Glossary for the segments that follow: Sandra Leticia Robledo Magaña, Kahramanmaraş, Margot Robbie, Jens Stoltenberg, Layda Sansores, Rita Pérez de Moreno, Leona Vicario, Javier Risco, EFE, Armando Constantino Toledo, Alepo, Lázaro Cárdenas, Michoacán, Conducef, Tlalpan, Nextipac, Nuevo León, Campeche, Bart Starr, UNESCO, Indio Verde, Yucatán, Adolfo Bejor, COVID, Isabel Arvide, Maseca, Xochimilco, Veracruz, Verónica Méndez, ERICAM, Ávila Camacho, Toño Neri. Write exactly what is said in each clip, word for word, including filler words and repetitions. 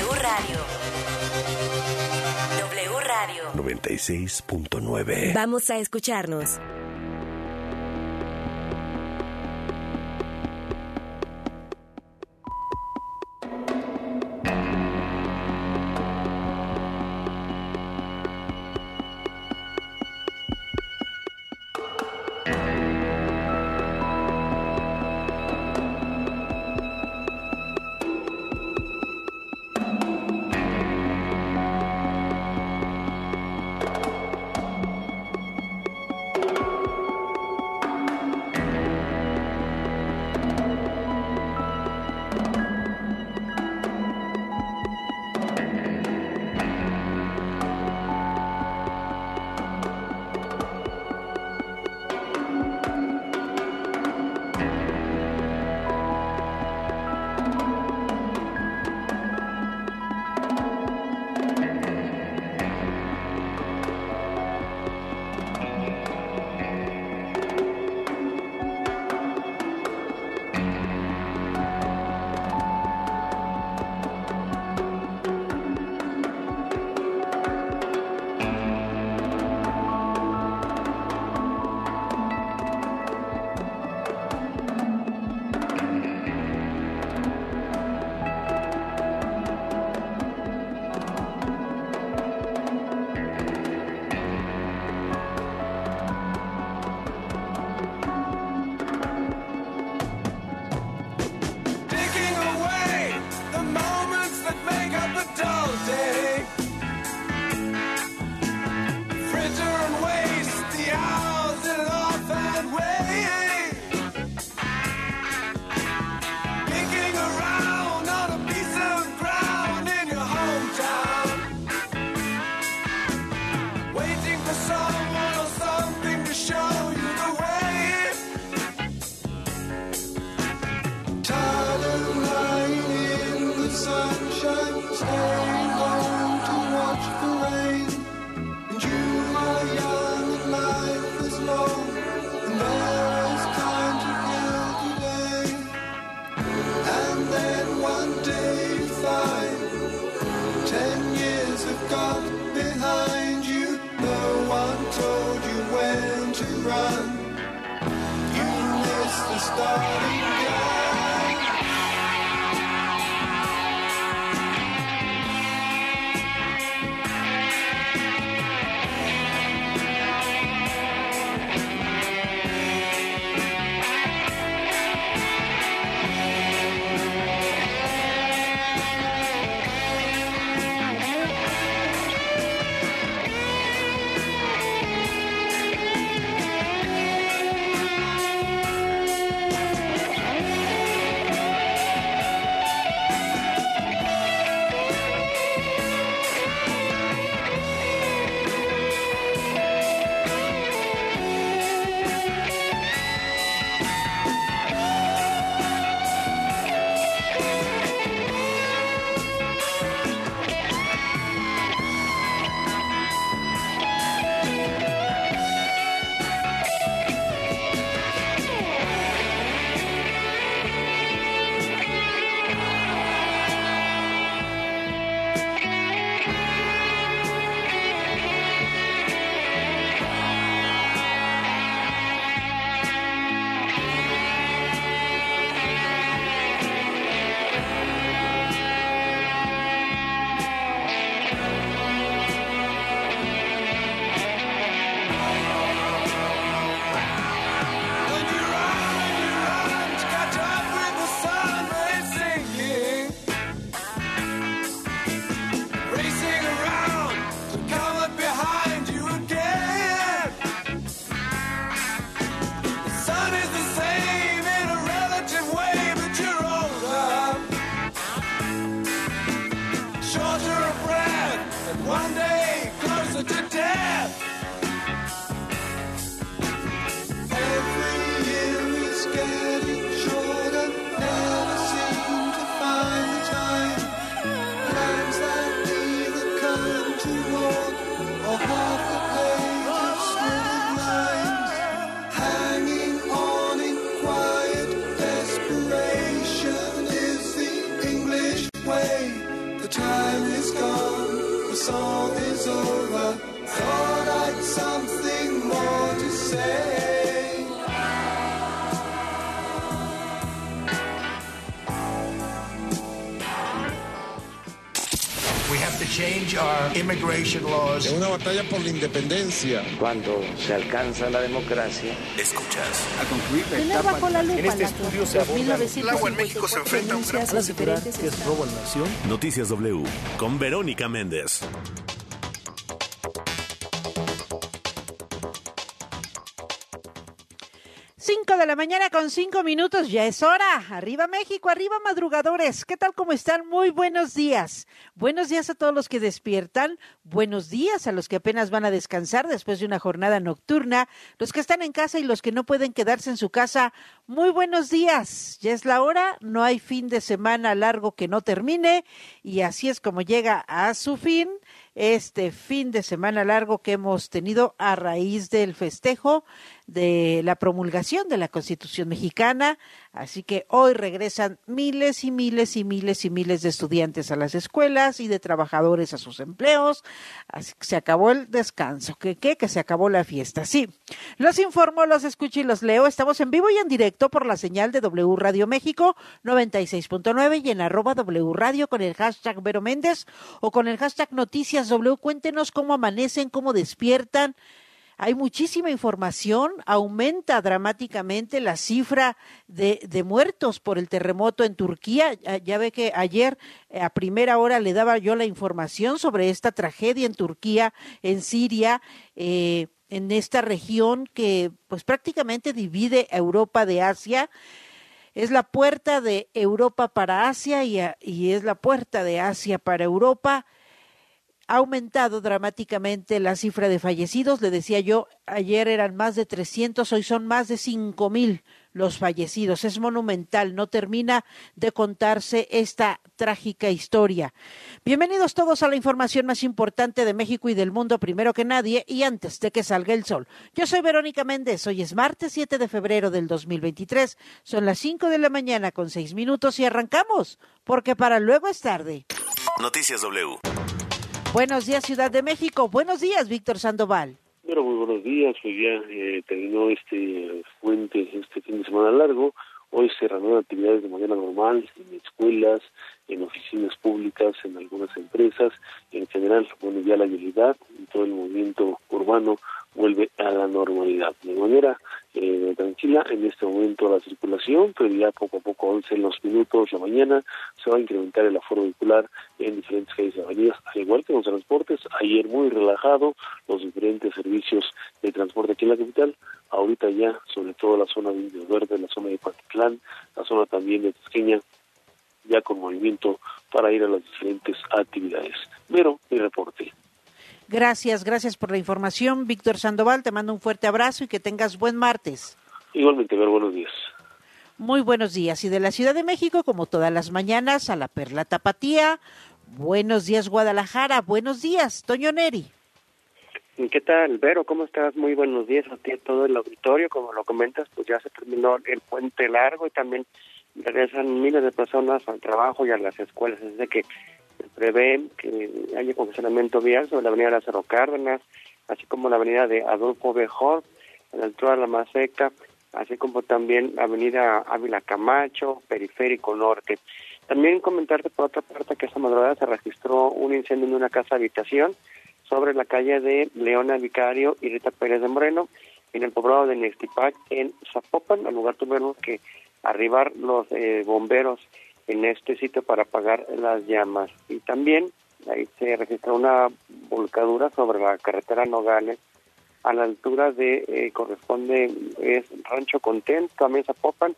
W Radio. W Radio. noventa y seis punto nueve. Vamos a escucharnos. time is gone, the song is over. Thought I'd something more to say. We have to change our immigration laws. Es una batalla por la independencia. Cuando se alcanza la democracia, escuchas a concluir la etapa. Bajo la lupa, en este estudio se abunda. El agua en México se enfrenta a un gran problema que es robo a la nación. Noticias W con Verónica Méndez. De la mañana con cinco minutos, ya es hora. Arriba México, arriba madrugadores. ¿Qué tal? ¿Cómo están? Muy buenos días. Buenos días a todos los que despiertan. Buenos días a los que apenas van a descansar después de una jornada nocturna. Los que están en casa y los que no pueden quedarse en su casa. Muy buenos días. Ya es la hora. No hay fin de semana largo que no termine. Y así es como llega a su fin este fin de semana largo que hemos tenido a raíz del festejo de la promulgación de la Constitución Mexicana. Así que hoy regresan miles y miles y miles y miles de estudiantes a las escuelas y de trabajadores a sus empleos. Así que se acabó el descanso. ¿Qué, qué? Que se acabó la fiesta. Sí, los informo, los escucho y los leo. Estamos en vivo y en directo por la señal de W Radio México noventa y seis punto nueve y en arroba W Radio con el hashtag Vero Méndez o con el hashtag Noticias W. Cuéntenos cómo amanecen, cómo despiertan. Hay muchísima información, aumenta dramáticamente la cifra de, de muertos por el terremoto en Turquía. Ya ve que ayer a primera hora le daba yo la información sobre esta tragedia en Turquía, en Siria, eh, en esta región que pues prácticamente divide a Europa de Asia. Es la puerta de Europa para Asia y, a, y es la puerta de Asia para Europa. Ha aumentado dramáticamente la cifra de fallecidos. Le decía yo, ayer eran más de trescientos, hoy son más de cinco mil los fallecidos. Es monumental, no termina de contarse esta trágica historia. Bienvenidos todos a la información más importante de México y del mundo, primero que nadie y antes de que salga el sol. Yo soy Verónica Méndez, hoy es martes siete de febrero del dos mil veintitrés. Son las cinco de la mañana con seis minutos y arrancamos, porque para luego es tarde. Noticias W. Buenos días, Ciudad de México. Buenos días, Víctor Sandoval. Bueno, muy buenos días. Pues ya eh, terminó este puente, este fin de semana largo. Hoy se reanudan actividades de manera normal en escuelas, en oficinas públicas, en algunas empresas. En general, bueno, ya la agilidad y todo el movimiento urbano vuelve a la normalidad. De manera eh, tranquila en este momento la circulación, pero ya poco a poco, once en los minutos de la mañana, se va a incrementar el aforo vehicular en diferentes calles y avenidas, al igual que los transportes. Ayer muy relajado los diferentes servicios de transporte aquí en la capital. Ahorita ya, sobre todo la zona de Indio Verde, la zona de Patitlán, la zona también de Tisqueña, ya con movimiento para ir a las diferentes actividades. Pero mi reporte. Gracias, gracias por la información, Víctor Sandoval. Te mando un fuerte abrazo y que tengas buen martes. Igualmente, Ver, buenos días. Muy buenos días. Y de la Ciudad de México, como todas las mañanas, a la Perla Tapatía. Buenos días, Guadalajara. Buenos días, Toño Neri. ¿Qué tal, Vero? ¿Cómo estás? Muy buenos días a ti, a todo el auditorio. Como lo comentas, pues ya se terminó el puente largo y también regresan miles de personas al trabajo y a las escuelas. Desde que se prevé que haya congestionamiento vial sobre la avenida Lázaro Cárdenas, así como la avenida de Adolfo Bejor, a la altura de la Maseca, así como también la avenida Ávila Camacho, Periférico Norte. También comentarte por otra parte que esta madrugada se registró un incendio en una casa habitación sobre la calle de Leona Vicario y Rita Pérez de Moreno, en el poblado de Nextipac, en Zapopan. Al lugar tuvieron que arribar los eh, bomberos en este sitio para apagar las llamas. Y también ahí se registró una volcadura sobre la carretera Nogales, a la altura de, eh, corresponde, es Rancho Contento, también Zapopan.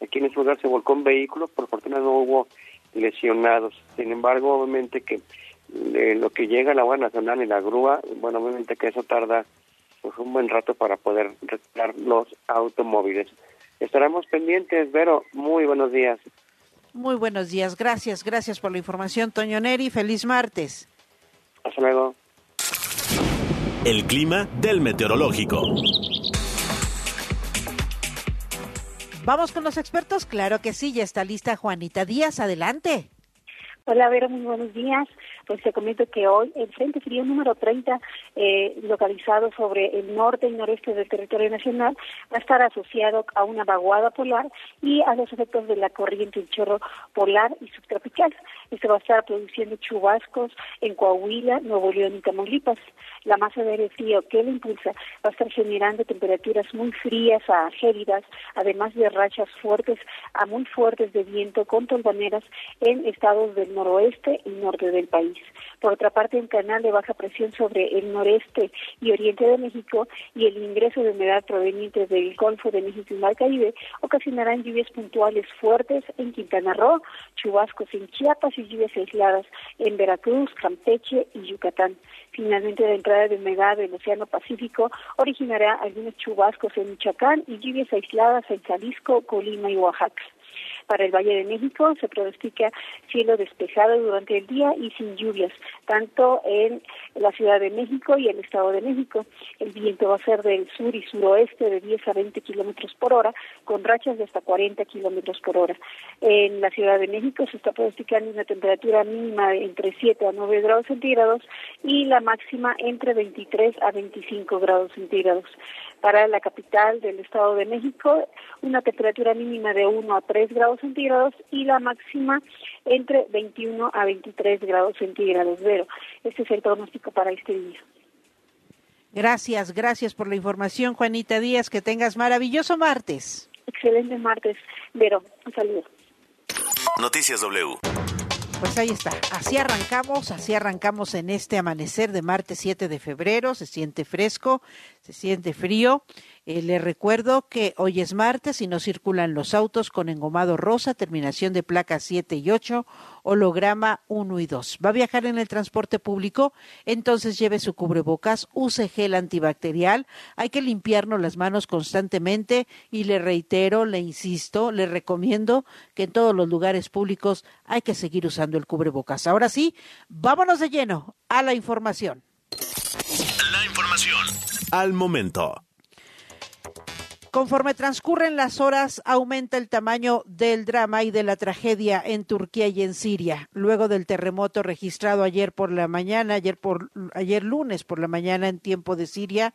Aquí en ese lugar se volcó un vehículo, por fortuna no hubo lesionados. Sin embargo, obviamente que eh, lo que llega a la Guardia Nacional y la grúa, bueno, obviamente que eso tarda pues un buen rato para poder retirar los automóviles. Estaremos pendientes, Vero. Muy buenos días. Muy buenos días, gracias, gracias por la información, Toño Neri, feliz martes. Hasta luego. El clima del meteorológico. Vamos con los expertos, claro que sí, ya está lista Juanita Díaz, adelante. Hola, Vero, muy buenos días. Pues te comento que hoy el Frente Frío número treinta, eh, localizado sobre el norte y noreste del territorio nacional, va a estar asociado a una vaguada polar y a los efectos de la corriente del chorro polar y subtropical. Esto va a estar produciendo chubascos en Coahuila, Nuevo León y Tamaulipas. La masa de aire frío que lo impulsa va a estar generando temperaturas muy frías a gélidas, además de rachas fuertes a muy fuertes de viento con tolvaneras en estados del norte, noroeste y norte del país. Por otra parte, un canal de baja presión sobre el noreste y oriente de México y el ingreso de humedad proveniente del Golfo de México y Mar Caribe ocasionarán lluvias puntuales fuertes en Quintana Roo, chubascos en Chiapas y lluvias aisladas en Veracruz, Campeche y Yucatán. Finalmente, la entrada de humedad del Océano Pacífico originará algunos chubascos en Michoacán y lluvias aisladas en Jalisco, Colima y Oaxaca. Para el Valle de México se pronostica cielo despejado durante el día y sin lluvias, tanto en la Ciudad de México y el Estado de México. El viento va a ser del sur y suroeste de diez a veinte kilómetros por hora, con rachas de hasta cuarenta kilómetros por hora. En la Ciudad de México se está pronosticando una temperatura mínima entre siete a nueve grados centígrados y la máxima entre veintitrés a veinticinco grados centígrados. Para la capital del Estado de México, una temperatura mínima de uno a tres grados centígrados y la máxima entre veintiuno a veintitrés grados centígrados. Vero, este es el pronóstico para este día. Gracias, gracias por la información, Juanita Díaz. Que tengas maravilloso martes. Excelente martes, Vero. Un saludo. Noticias W. Pues ahí está, así arrancamos, así arrancamos en este amanecer de martes siete de febrero, se siente fresco, se siente frío, eh, les recuerdo que hoy es martes y no circulan los autos con engomado rosa, terminación de placas siete y ocho, holograma uno y dos. ¿Va a viajar en el transporte público? Entonces lleve su cubrebocas, use gel antibacterial, hay que limpiarnos las manos constantemente y le reitero, le insisto, le recomiendo que en todos los lugares públicos hay que seguir usando el cubrebocas. Ahora sí, vámonos de lleno a la información. La información al momento. Conforme transcurren las horas, aumenta el tamaño del drama y de la tragedia en Turquía y en Siria. Luego del terremoto registrado ayer por la mañana, ayer por ayer lunes por la mañana en tiempo de Siria,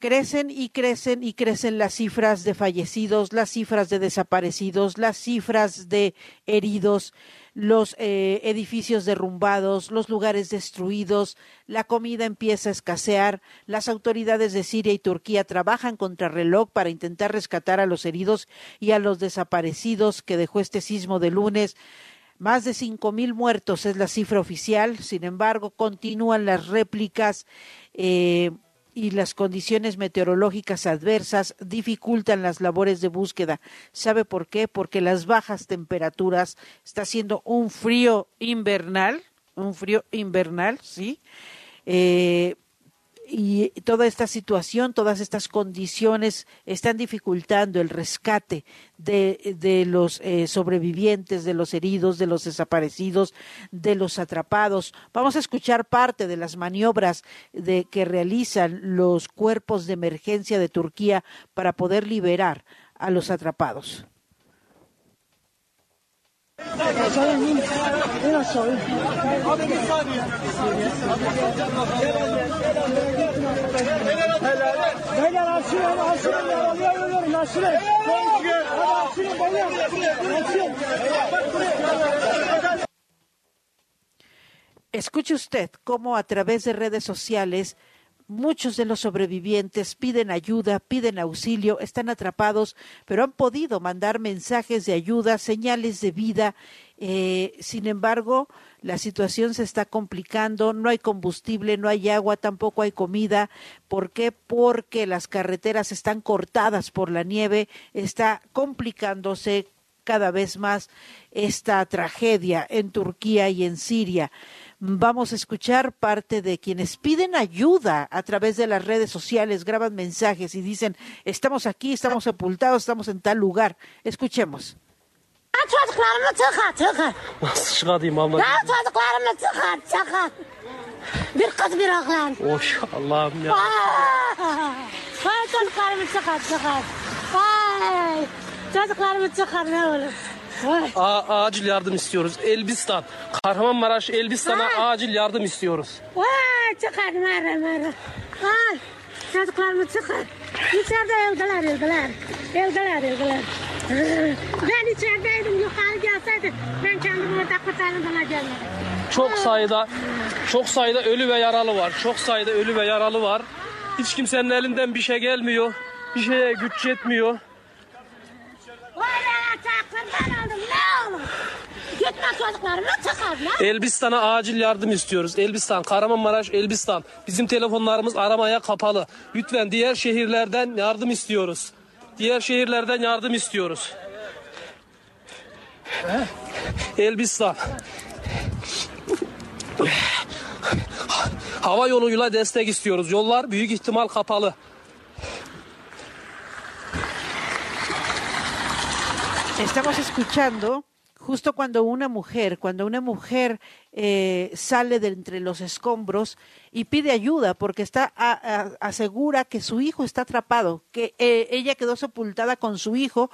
crecen y crecen y crecen las cifras de fallecidos, las cifras de desaparecidos, las cifras de heridos, los eh, edificios derrumbados, los lugares destruidos, la comida empieza a escasear. Las autoridades de Siria y Turquía trabajan contra reloj para intentar rescatar a los heridos y a los desaparecidos que dejó este sismo de lunes. Más de cinco mil muertos es la cifra oficial. Sin embargo, continúan las réplicas eh, y las condiciones meteorológicas adversas dificultan las labores de búsqueda. ¿Sabe por qué? Porque las bajas temperaturas, está haciendo un frío invernal, un frío invernal, sí, eh, y toda esta situación, todas estas condiciones están dificultando el rescate de, de los eh, sobrevivientes, de los heridos, de los desaparecidos, de los atrapados. Vamos a escuchar parte de las maniobras de, que realizan los cuerpos de emergencia de Turquía para poder liberar a los atrapados. Escuche usted cómo a través de redes sociales muchos de los sobrevivientes piden ayuda, piden auxilio, están atrapados, pero han podido mandar mensajes de ayuda, señales de vida. Eh, sin embargo, la situación se está complicando, no hay combustible, no hay agua, tampoco hay comida. ¿Por qué? Porque las carreteras están cortadas por la nieve, está complicándose cada vez más esta tragedia en Turquía y en Siria. Vamos a escuchar parte de quienes piden ayuda a través de las redes sociales, graban mensajes y dicen, estamos aquí, estamos sepultados, estamos en tal lugar. Escuchemos. A- acil yardım istiyoruz. Elbistan. Kahramanmaraş, Elbistan'a ha. acil yardım istiyoruz. Vay çıkar mara mara. Vay. Çocuklarımı çıkar. İçeride eldiler eldiler. Eldiler eldiler. Ben içerideydim. Yukarı gelseydim ben kendimi orada kurtardım bana gelmedim. Çok sayıda çok sayıda ölü ve yaralı var. Çok sayıda ölü ve yaralı var. Hiç kimsenin elinden bir şey gelmiyor. Bir şeye güç yetmiyor. Elbistan'a acil yardım istiyoruz. Elbistan, Kahramanmaraş, Elbistan. Bizim telefonlarımız aramaya kapalı. Lütfen diğer şehirlerden yardım istiyoruz. Diğer şehirlerden yardım istiyoruz. Elbistan. Hava yoluyla destek istiyoruz. Yollar büyük ihtimal kapalı. Estamos escuchando justo cuando una mujer, cuando una mujer eh, sale de entre los escombros y pide ayuda porque está a, a, asegura que su hijo está atrapado, que eh, ella quedó sepultada con su hijo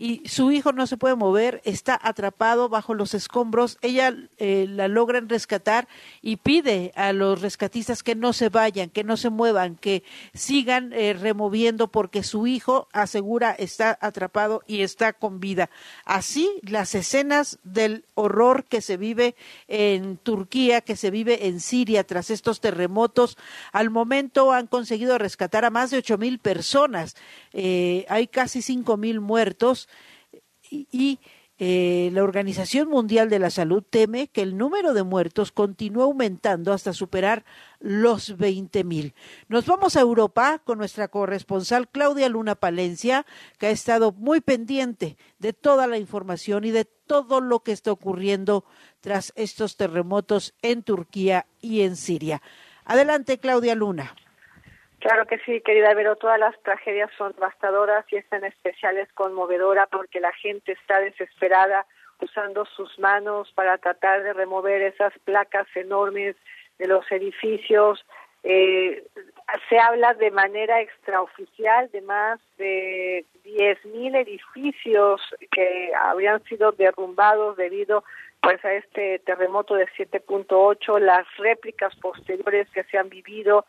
y su hijo no se puede mover, está atrapado bajo los escombros. Ella eh, la logran rescatar y pide a los rescatistas que no se vayan, que no se muevan, que sigan eh, removiendo porque su hijo asegura está atrapado y está con vida. Así las escenas del horror que se vive en Turquía, que se vive en Siria tras estos terremotos. Al momento han conseguido rescatar a más de ocho mil personas. Eh, hay casi cinco mil muertos. Y, y eh, la Organización Mundial de la Salud teme que el número de muertos continúe aumentando hasta superar los veinte mil. Nos vamos a Europa con nuestra corresponsal Claudia Luna Palencia, que ha estado muy pendiente de toda la información y de todo lo que está ocurriendo tras estos terremotos en Turquía y en Siria. Adelante, Claudia Luna. Claro que sí, querida Vero, todas las tragedias son devastadoras y esta en especial es conmovedora porque la gente está desesperada usando sus manos para tratar de remover esas placas enormes de los edificios. Eh, se habla de manera extraoficial de más de diez mil edificios que habrían sido derrumbados debido pues a este terremoto de siete punto ocho, las réplicas posteriores que se han vivido.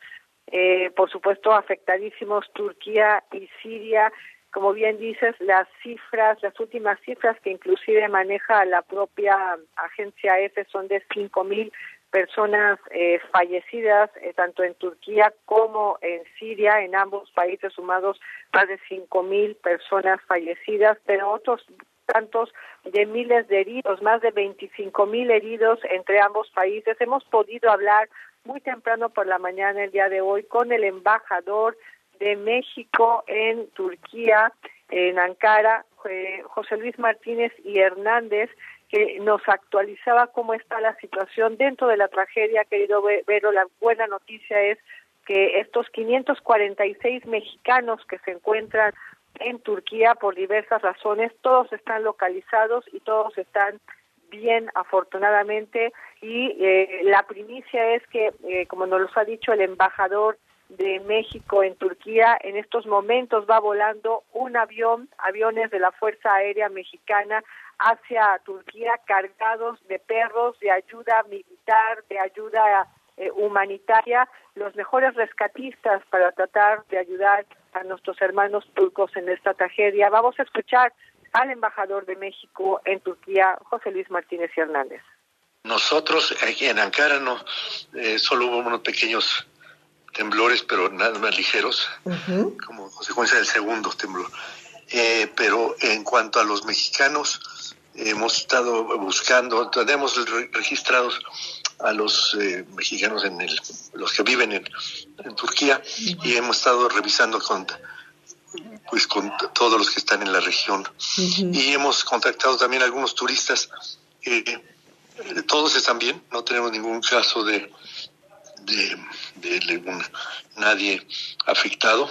Eh, por supuesto, afectadísimos Turquía y Siria. Como bien dices, las cifras, las últimas cifras que inclusive maneja la propia agencia EFE son de cinco mil personas eh, fallecidas, eh, tanto en Turquía como en Siria, en ambos países sumados más de cinco mil personas fallecidas, pero otros tantos de miles de heridos, más de veinticinco mil heridos entre ambos países. Hemos podido hablar muy temprano por la mañana el día de hoy con el embajador de México en Turquía, en Ankara, eh, José Luis Martínez y Hernández, que nos actualizaba cómo está la situación dentro de la tragedia. Querido Vero, la buena noticia es que estos quinientos cuarenta y seis mexicanos que se encuentran en Turquía por diversas razones, todos están localizados y todos están bien, afortunadamente, y eh, la primicia es que, eh, como nos lo ha dicho el embajador de México en Turquía, en estos momentos va volando un avión, aviones de la Fuerza Aérea Mexicana hacia Turquía cargados de perros, de ayuda militar, de ayuda eh, humanitaria, los mejores rescatistas para tratar de ayudar a nuestros hermanos turcos en esta tragedia. Vamos a escuchar al embajador de México en Turquía, José Luis Martínez Hernández. Nosotros aquí en Ankara no, eh, solo hubo unos pequeños temblores, pero nada más ligeros, uh-huh. como consecuencia del segundo temblor. Eh, pero en cuanto a los mexicanos, eh, hemos estado buscando, tenemos re- registrados a los eh, mexicanos, en el, los que viven en, en Turquía, uh-huh. y hemos estado revisando con... pues con t- todos los que están en la región. Uh-huh. Y hemos contactado también a algunos turistas. Eh, eh, todos están bien, no tenemos ningún caso de, de, de, de un, nadie afectado.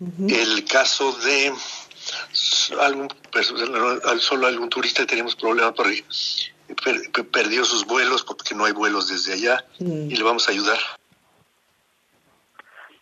Uh-huh. El caso de algún, solo algún turista tenemos problemas porque per, perdió sus vuelos porque no hay vuelos desde allá, uh-huh. y le vamos a ayudar.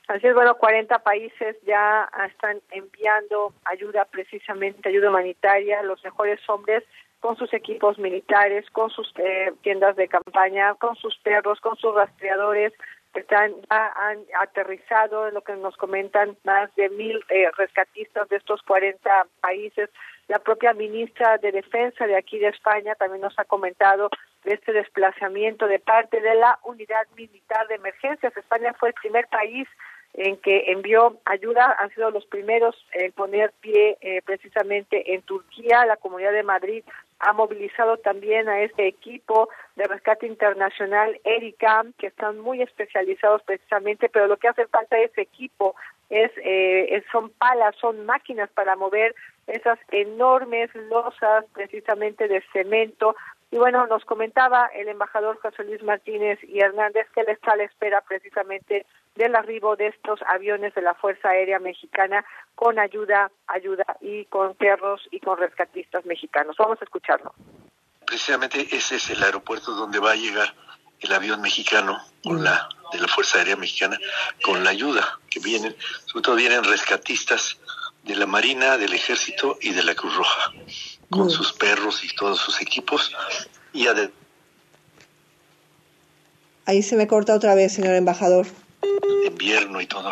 Así es, bueno, cuarenta países ya están enviando ayuda precisamente, ayuda humanitaria, los mejores hombres con sus equipos militares, con sus eh, tiendas de campaña, con sus perros, con sus rastreadores. Están, han aterrizado, lo que nos comentan, más de mil eh, rescatistas de estos cuarenta países. La propia ministra de Defensa de aquí de España también nos ha comentado de este desplazamiento de parte de la unidad militar de emergencias. España fue el primer país en que envió ayuda, han sido los primeros en poner pie eh, precisamente en Turquía. La Comunidad de Madrid ha movilizado también a este equipo de rescate internacional, ERICAM, que están muy especializados precisamente, pero lo que hace falta de ese equipo es, eh, son palas, son máquinas para mover esas enormes losas precisamente de cemento. Y bueno, nos comentaba el embajador José Luis Martínez y Hernández que él está a la espera precisamente del arribo de estos aviones de la Fuerza Aérea Mexicana con ayuda, ayuda y con perros y con rescatistas mexicanos. Vamos a escucharlo. Precisamente ese es el aeropuerto donde va a llegar el avión mexicano con la de la Fuerza Aérea Mexicana con la ayuda que vienen, sobre todo vienen rescatistas de la Marina, del Ejército y de la Cruz Roja, con sus perros y todos sus equipos. Y ade- Ahí se me corta otra vez, señor embajador. Invierno y todo.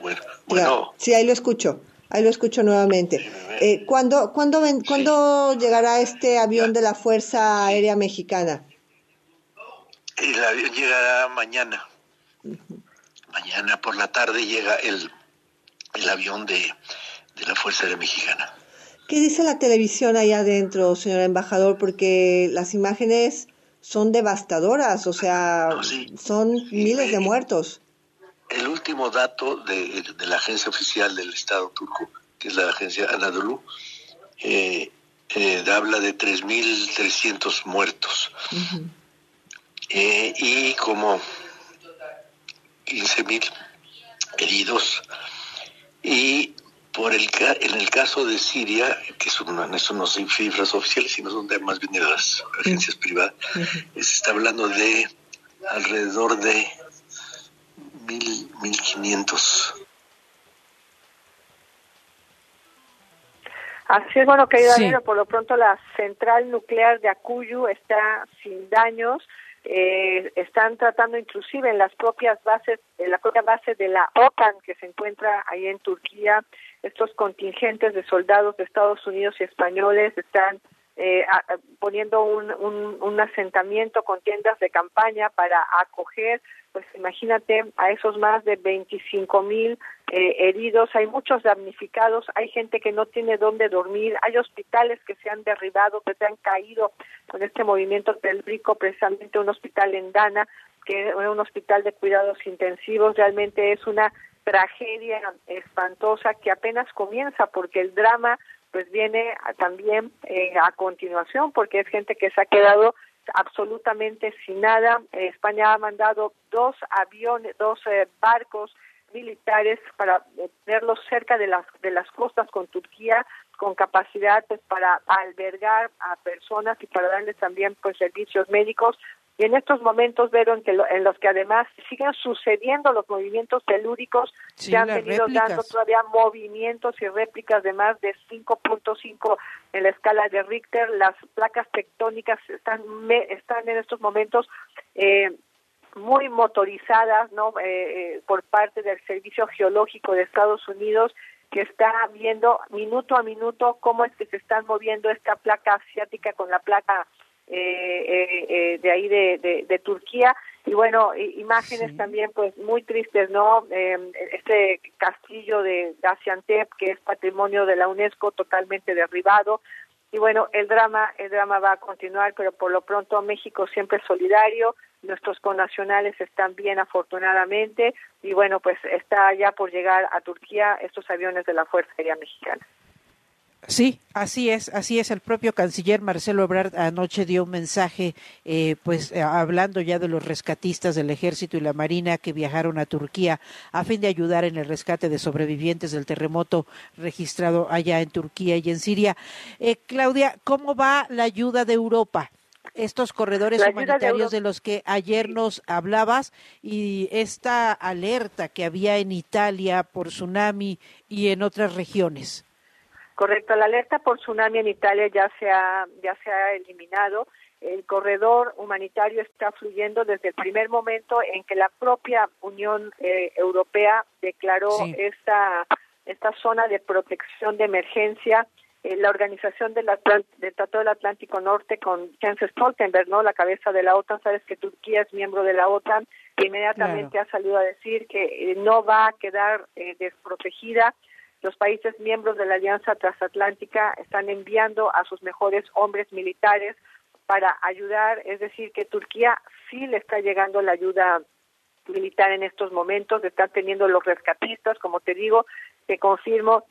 Bueno, bueno. Sí, ahí lo escucho, ahí lo escucho nuevamente. Sí, eh, ¿Cuándo, cuándo, ven, ¿cuándo sí. llegará este avión ya. de la Fuerza Aérea Mexicana? El avión llegará mañana. Uh-huh. Mañana por la tarde llega el, el avión de, de la Fuerza Aérea Mexicana. ¿Qué dice la televisión allá adentro, señor embajador? Porque las imágenes son devastadoras, o sea, no, sí, son sí, miles eh, de muertos. El último dato de, de la agencia oficial del Estado turco, que es la agencia Anadolu, eh, eh, habla de tres mil trescientos muertos. Uh-huh. eh, y como quince mil heridos. Y Por el ca- en el caso de Siria, que son una, eso no son cifras oficiales, sino son de más bien de las agencias privadas, se está hablando de alrededor de mil, mil quinientos. Así es, bueno, querido Danilo, sí. Por lo pronto la central nuclear de Akuyu está sin daños. Eh, están tratando inclusive en las propias bases, en la propia base de la OTAN que se encuentra ahí en Turquía, estos contingentes de soldados de Estados Unidos y españoles están eh, a, poniendo un, un, un asentamiento con tiendas de campaña para acoger, pues imagínate, a esos más de veinticinco mil eh, heridos. Hay muchos damnificados, hay gente que no tiene dónde dormir, hay hospitales que se han derribado, que se han caído con este movimiento pélvico, precisamente un hospital en Dana, que es un hospital de cuidados intensivos. Realmente es una tragedia espantosa que apenas comienza, porque el drama pues viene también eh, a continuación, porque es gente que se ha quedado absolutamente sin nada. Eh, España ha mandado dos aviones, dos eh, barcos militares para eh, tenerlos cerca de las de las costas con Turquía, con capacidad pues para albergar a personas y para darles también pues servicios médicos. Y en estos momentos, Vero, en, que lo, en los que además siguen sucediendo los movimientos telúricos, sí, se han venido réplicas. dando todavía movimientos y réplicas de más de cinco punto cinco en la escala de Richter. Las placas tectónicas están me, están en estos momentos eh, muy motorizadas, ¿no? Eh, eh, por parte del Servicio Geológico de Estados Unidos, que está viendo minuto a minuto cómo es que se están moviendo esta placa asiática con la placa Eh, eh, eh, de ahí de, de, de Turquía. Y bueno, imágenes sí. también pues muy tristes, ¿no? Eh, este castillo de Gaziantep, que es patrimonio de la UNESCO, totalmente derribado. Y bueno, el drama el drama va a continuar, pero por lo pronto México siempre es solidario, nuestros connacionales están bien afortunadamente, y bueno, pues está ya por llegar a Turquía estos aviones de la Fuerza Aérea Mexicana. Sí, así es, así es. El propio canciller Marcelo Ebrard anoche dio un mensaje, eh, pues eh, hablando ya de los rescatistas del Ejército y la Marina que viajaron a Turquía a fin de ayudar en el rescate de sobrevivientes del terremoto registrado allá en Turquía y en Siria. Eh, Claudia, ¿cómo va la ayuda de Europa? Estos corredores humanitarios de, de los que ayer nos hablabas y esta alerta que había en Italia por tsunami y en otras regiones. Correcto, la alerta por tsunami en Italia ya se ha, ya se ha eliminado. El corredor humanitario está fluyendo desde el primer momento en que la propia Unión eh, Europea declaró sí. esta, esta zona de protección de emergencia. Eh, la organización del, Atlant- del Tratado del Atlántico Norte con Jens Stoltenberg, ¿no? La cabeza de la OTAN, sabes que Turquía es miembro de la OTAN, que inmediatamente claro. ha salido a decir que eh, no va a quedar eh, desprotegida. Los países miembros de la Alianza Transatlántica están enviando a sus mejores hombres militares para ayudar, es decir, que Turquía sí le está llegando la ayuda militar en estos momentos, están teniendo los rescatistas, como te digo, te confirmo,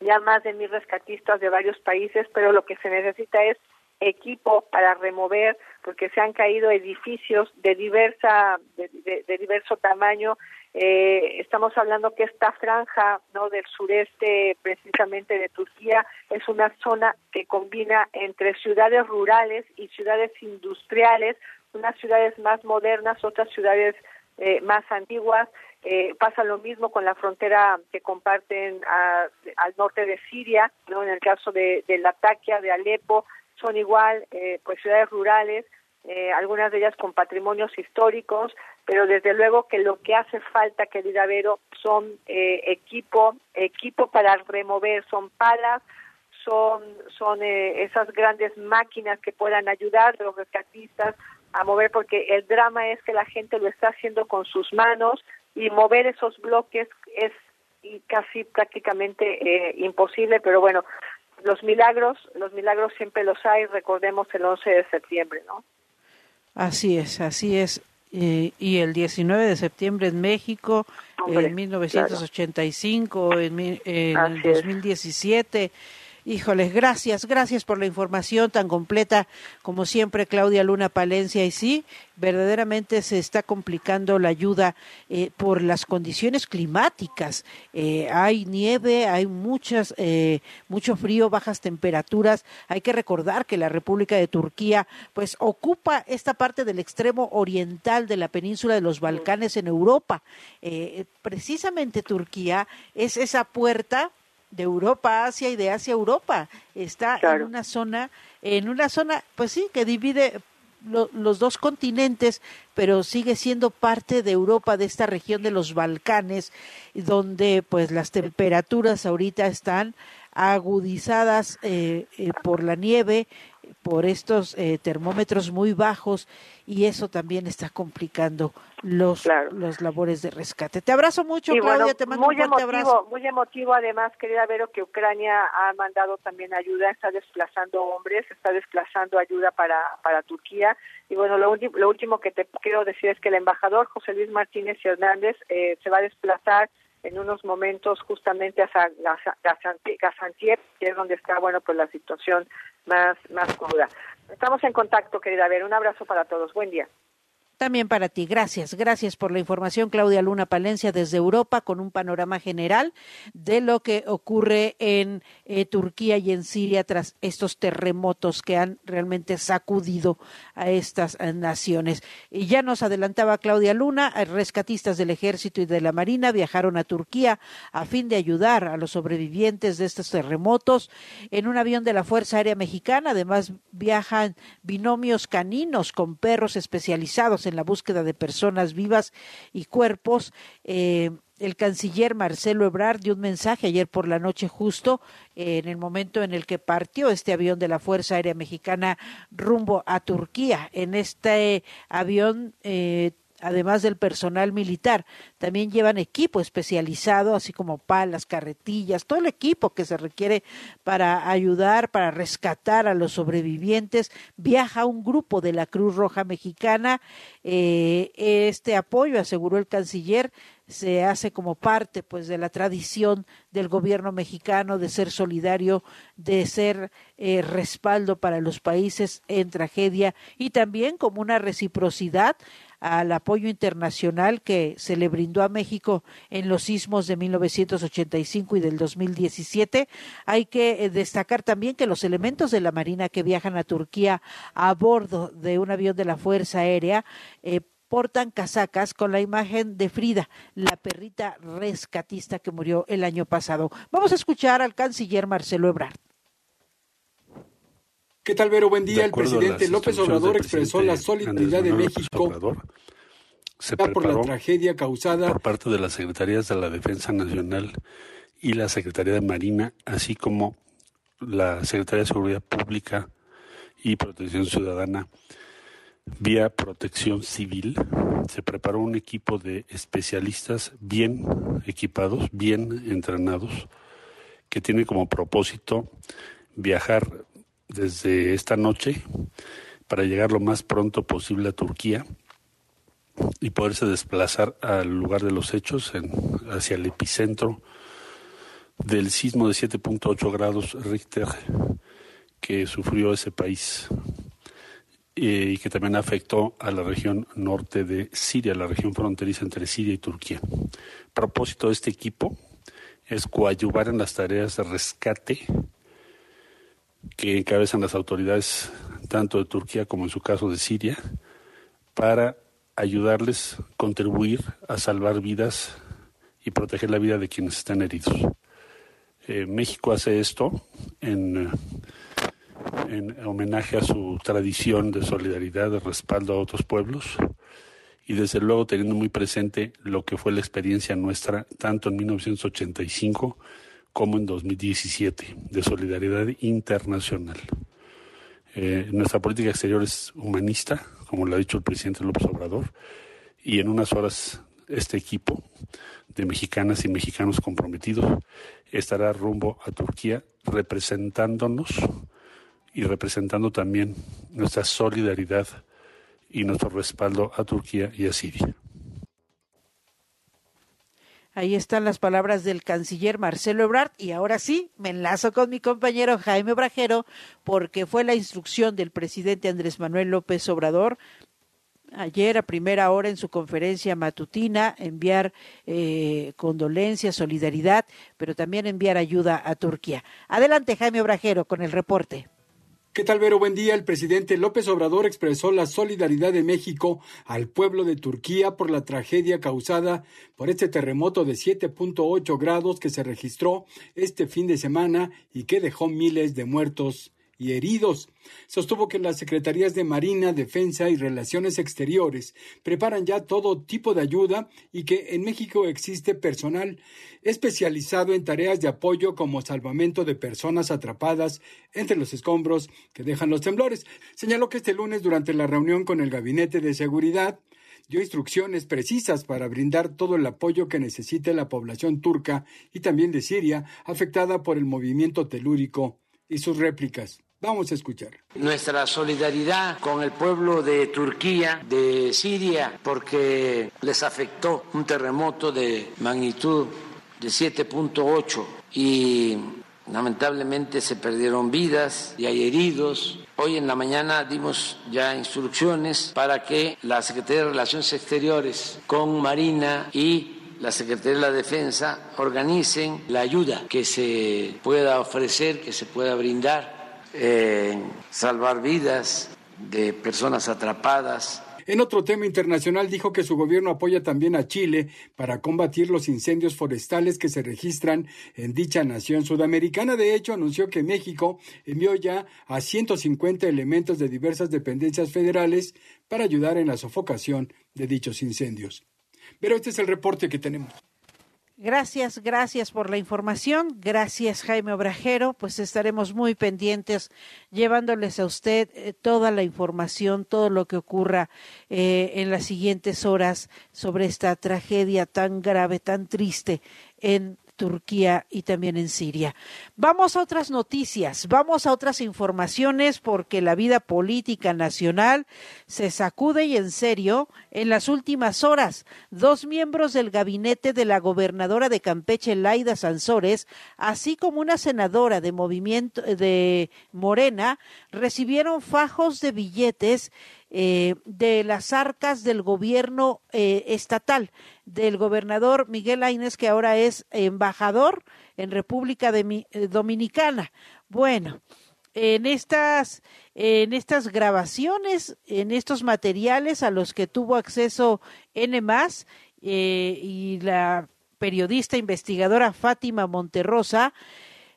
ya más de mil rescatistas de varios países, pero lo que se necesita es equipo para remover, porque se han caído edificios de diversa de, de, de diverso tamaño. Eh, estamos hablando que esta franja no del sureste precisamente de Turquía es una zona que combina entre ciudades rurales y ciudades industriales, unas ciudades más modernas, otras ciudades eh, más antiguas. Eh, pasa lo mismo con la frontera que comparten a, al norte de Siria, no en el caso de, de Latakia, de Alepo. Son igual eh, pues ciudades rurales, eh, algunas de ellas con patrimonios históricos, pero desde luego que lo que hace falta, querida Vero, son eh, equipo, equipo para remover, son palas, son, son eh, esas grandes máquinas que puedan ayudar a los rescatistas a mover, porque el drama es que la gente lo está haciendo con sus manos y mover esos bloques es casi prácticamente eh, imposible, pero bueno, Los milagros, los milagros siempre los hay, recordemos el once de septiembre, ¿no? Así es, así es. Eh, y el diecinueve de septiembre en México, Hombre, en mil novecientos ochenta y cinco, claro. en, en dos mil diecisiete. Es. Híjoles, gracias, gracias por la información tan completa, como siempre, Claudia Luna Palencia. Y sí, verdaderamente se está complicando la ayuda eh, por las condiciones climáticas. Eh, hay nieve, hay muchas, eh, mucho frío, bajas temperaturas. Hay que recordar que la República de Turquía, pues, ocupa esta parte del extremo oriental de la península de los Balcanes en Europa. Eh, precisamente Turquía es esa puerta de Europa a Asia y de Asia a Europa. Está claro. en una zona, en una zona, pues sí, que divide lo, los dos continentes, pero sigue siendo parte de Europa, de esta región de los Balcanes, donde pues las temperaturas ahorita están agudizadas eh, eh, por la nieve, por estos eh, termómetros muy bajos, y eso también está complicando los claro. los labores de rescate. Te abrazo mucho, y Claudia, bueno, te mando un fuerte emotivo, abrazo. Muy emotivo, además, querida Vero, que Ucrania ha mandado también ayuda, está desplazando hombres, está desplazando ayuda para, para Turquía, y bueno, lo, ulti- lo último que te quiero decir es que el embajador José Luis Martínez Hernández eh, se va a desplazar en unos momentos justamente hacia Gaziantep, que es donde está, bueno, pues la situación más, más cruda. Estamos en contacto, querida Vero. Un abrazo para todos. Buen día. También para ti. Gracias. Gracias por la información, Claudia Luna Palencia, desde Europa, con un panorama general de lo que ocurre en eh, Turquía y en Siria tras estos terremotos que han realmente sacudido a estas naciones. Y ya nos adelantaba Claudia Luna, rescatistas del Ejército y de la Marina viajaron a Turquía a fin de ayudar a los sobrevivientes de estos terremotos. En un avión de la Fuerza Aérea Mexicana, además, viajan binomios caninos con perros especializados en la búsqueda de personas vivas y cuerpos. Eh, el canciller Marcelo Ebrard dio un mensaje ayer por la noche, justo eh, en el momento en el que partió este avión de la Fuerza Aérea Mexicana rumbo a Turquía. En este avión, eh, además del personal militar, también llevan equipo especializado, así como palas, carretillas, todo el equipo que se requiere para ayudar, para rescatar a los sobrevivientes. Viaja un grupo de la Cruz Roja Mexicana. Eh, este apoyo, aseguró el canciller, se hace como parte, pues, de la tradición del gobierno mexicano de ser solidario, de ser eh, respaldo para los países en tragedia, y también como una reciprocidad al apoyo internacional que se le brindó a México en los sismos de mil novecientos ochenta y cinco y del dos mil diecisiete. Hay que destacar también que los elementos de la Marina que viajan a Turquía a bordo de un avión de la Fuerza Aérea eh, portan casacas con la imagen de Frida, la perrita rescatista que murió el año pasado. Vamos a escuchar al canciller Marcelo Ebrard. ¿Qué tal, Vero? Buen día. El presidente López Obrador expresó la solidaridad de México se por la tragedia causada por parte de las Secretarías de la Defensa Nacional y la Secretaría de Marina, así como la Secretaría de Seguridad Pública y Protección Ciudadana. Vía Protección Civil se preparó un equipo de especialistas bien equipados, bien entrenados, que tiene como propósito viajar desde esta noche para llegar lo más pronto posible a Turquía y poderse desplazar al lugar de los hechos, en, hacia el epicentro del sismo de siete punto ocho grados Richter que sufrió ese país eh, y que también afectó a la región norte de Siria, la región fronteriza entre Siria y Turquía. A propósito de este equipo es coadyuvar en las tareas de rescate que encabezan las autoridades tanto de Turquía como en su caso de Siria, para ayudarles a contribuir a salvar vidas y proteger la vida de quienes están heridos. Eh, México hace esto en, en homenaje a su tradición de solidaridad, de respaldo a otros pueblos y desde luego teniendo muy presente lo que fue la experiencia nuestra tanto en mil novecientos ochenta y cinco como en dos mil diecisiete, de solidaridad internacional. Eh, nuestra política exterior es humanista, como lo ha dicho el presidente López Obrador, y en unas horas este equipo de mexicanas y mexicanos comprometidos estará rumbo a Turquía representándonos y representando también nuestra solidaridad y nuestro respaldo a Turquía y a Siria. Ahí están las palabras del canciller Marcelo Ebrard y ahora sí me enlazo con mi compañero Jaime Obrajero porque fue la instrucción del presidente Andrés Manuel López Obrador ayer a primera hora en su conferencia matutina enviar eh, condolencias, solidaridad, pero también enviar ayuda a Turquía. Adelante Jaime Obrajero con el reporte. ¿Qué tal, Vero? Buen día. El presidente López Obrador expresó la solidaridad de México al pueblo de Turquía por la tragedia causada por este terremoto de siete punto ocho grados que se registró este fin de semana y que dejó miles de muertos y heridos. Sostuvo que las Secretarías de Marina, Defensa y Relaciones Exteriores preparan ya todo tipo de ayuda y que en México existe personal especializado en tareas de apoyo como salvamento de personas atrapadas entre los escombros que dejan los temblores. Señaló que este lunes, durante la reunión con el Gabinete de Seguridad, dio instrucciones precisas para brindar todo el apoyo que necesite la población turca y también de Siria, afectada por el movimiento telúrico y sus réplicas. Vamos a escuchar. Nuestra solidaridad con el pueblo de Turquía, de Siria, porque les afectó un terremoto de magnitud de siete punto ocho y lamentablemente se perdieron vidas y hay heridos. Hoy en la mañana dimos ya instrucciones para que la Secretaría de Relaciones Exteriores con Marina y la Secretaría de la Defensa organicen la ayuda que se pueda ofrecer, que se pueda brindar, eh, salvar vidas de personas atrapadas. En otro tema internacional, dijo que su gobierno apoya también a Chile para combatir los incendios forestales que se registran en dicha nación sudamericana. De hecho, anunció que México envió ya a ciento cincuenta elementos de diversas dependencias federales para ayudar en la sofocación de dichos incendios. Pero este es el reporte que tenemos. Gracias, gracias por la información. Gracias, Jaime Obrajero. Pues estaremos muy pendientes llevándoles a usted eh, toda la información, todo lo que ocurra eh, en las siguientes horas sobre esta tragedia tan grave, tan triste en Turquía y también en Siria. Vamos a otras noticias, vamos a otras informaciones porque la vida política nacional se sacude y en serio en las últimas horas. Dos miembros del gabinete de la gobernadora de Campeche, Layda Sansores, así como una senadora de Movimiento de Morena, recibieron fajos de billetes Eh, de las arcas del gobierno eh, estatal, del gobernador Miguel Aynés, que ahora es embajador en República de Mi- Dominicana. Bueno, en estas, en estas grabaciones, en estos materiales a los que tuvo acceso N+, eh, y la periodista investigadora Fátima Monterrosa,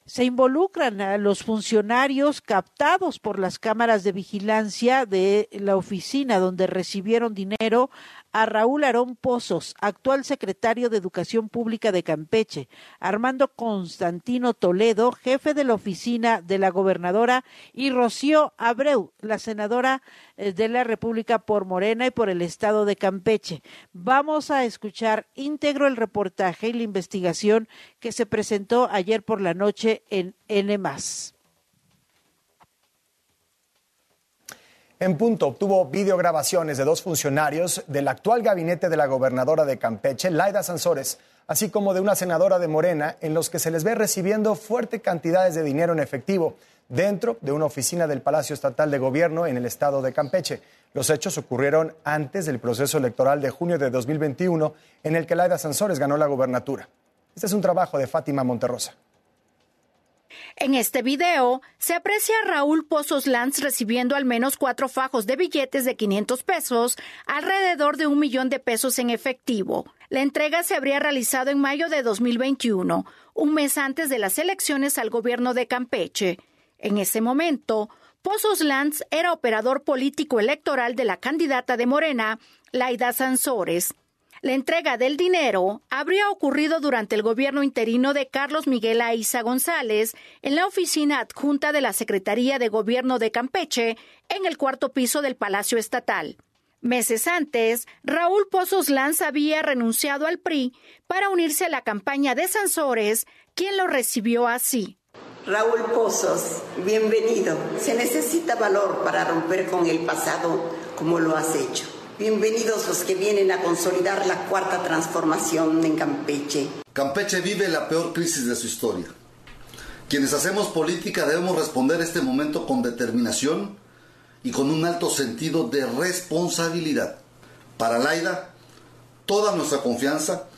se involucran a los funcionarios captados por las cámaras de vigilancia de la oficina donde recibieron dinero a Raúl Aarón Pozos, actual secretario de Educación Pública de Campeche, Armando Constantino Toledo, jefe de la oficina de la gobernadora, y Rocío Abreu, la senadora de la República por Morena y por el estado de Campeche. Vamos a escuchar íntegro el reportaje y la investigación que se presentó ayer por la noche en N+. En punto obtuvo videograbaciones de dos funcionarios del actual gabinete de la gobernadora de Campeche, Layda Sansores, así como de una senadora de Morena, en los que se les ve recibiendo fuertes cantidades de dinero en efectivo dentro de una oficina del Palacio Estatal de Gobierno en el estado de Campeche. Los hechos ocurrieron antes del proceso electoral de junio de dos mil veintiuno, en el que Layda Sansores ganó la gubernatura. Este es un trabajo de Fátima Monterrosa. En este video se aprecia a Raúl Pozos Lanz recibiendo al menos cuatro fajos de billetes de quinientos pesos, alrededor de un millón de pesos en efectivo. La entrega se habría realizado en mayo de dos mil veintiuno, un mes antes de las elecciones al gobierno de Campeche. En ese momento, Pozos Lanz era operador político electoral de la candidata de Morena, Layda Sansores. La entrega del dinero habría ocurrido durante el gobierno interino de Carlos Miguel Aysa González en la oficina adjunta de la Secretaría de Gobierno de Campeche en el cuarto piso del Palacio Estatal. Meses antes, Raúl Pozos Lanz había renunciado al P R I para unirse a la campaña de Sansores, quien lo recibió así. Raúl Pozos, bienvenido. Se necesita valor para romper con el pasado como lo has hecho. Bienvenidos los que vienen a consolidar la cuarta transformación en Campeche. Campeche vive la peor crisis de su historia. Quienes hacemos política debemos responder este momento con determinación y con un alto sentido de responsabilidad. Para Layda, toda nuestra confianza,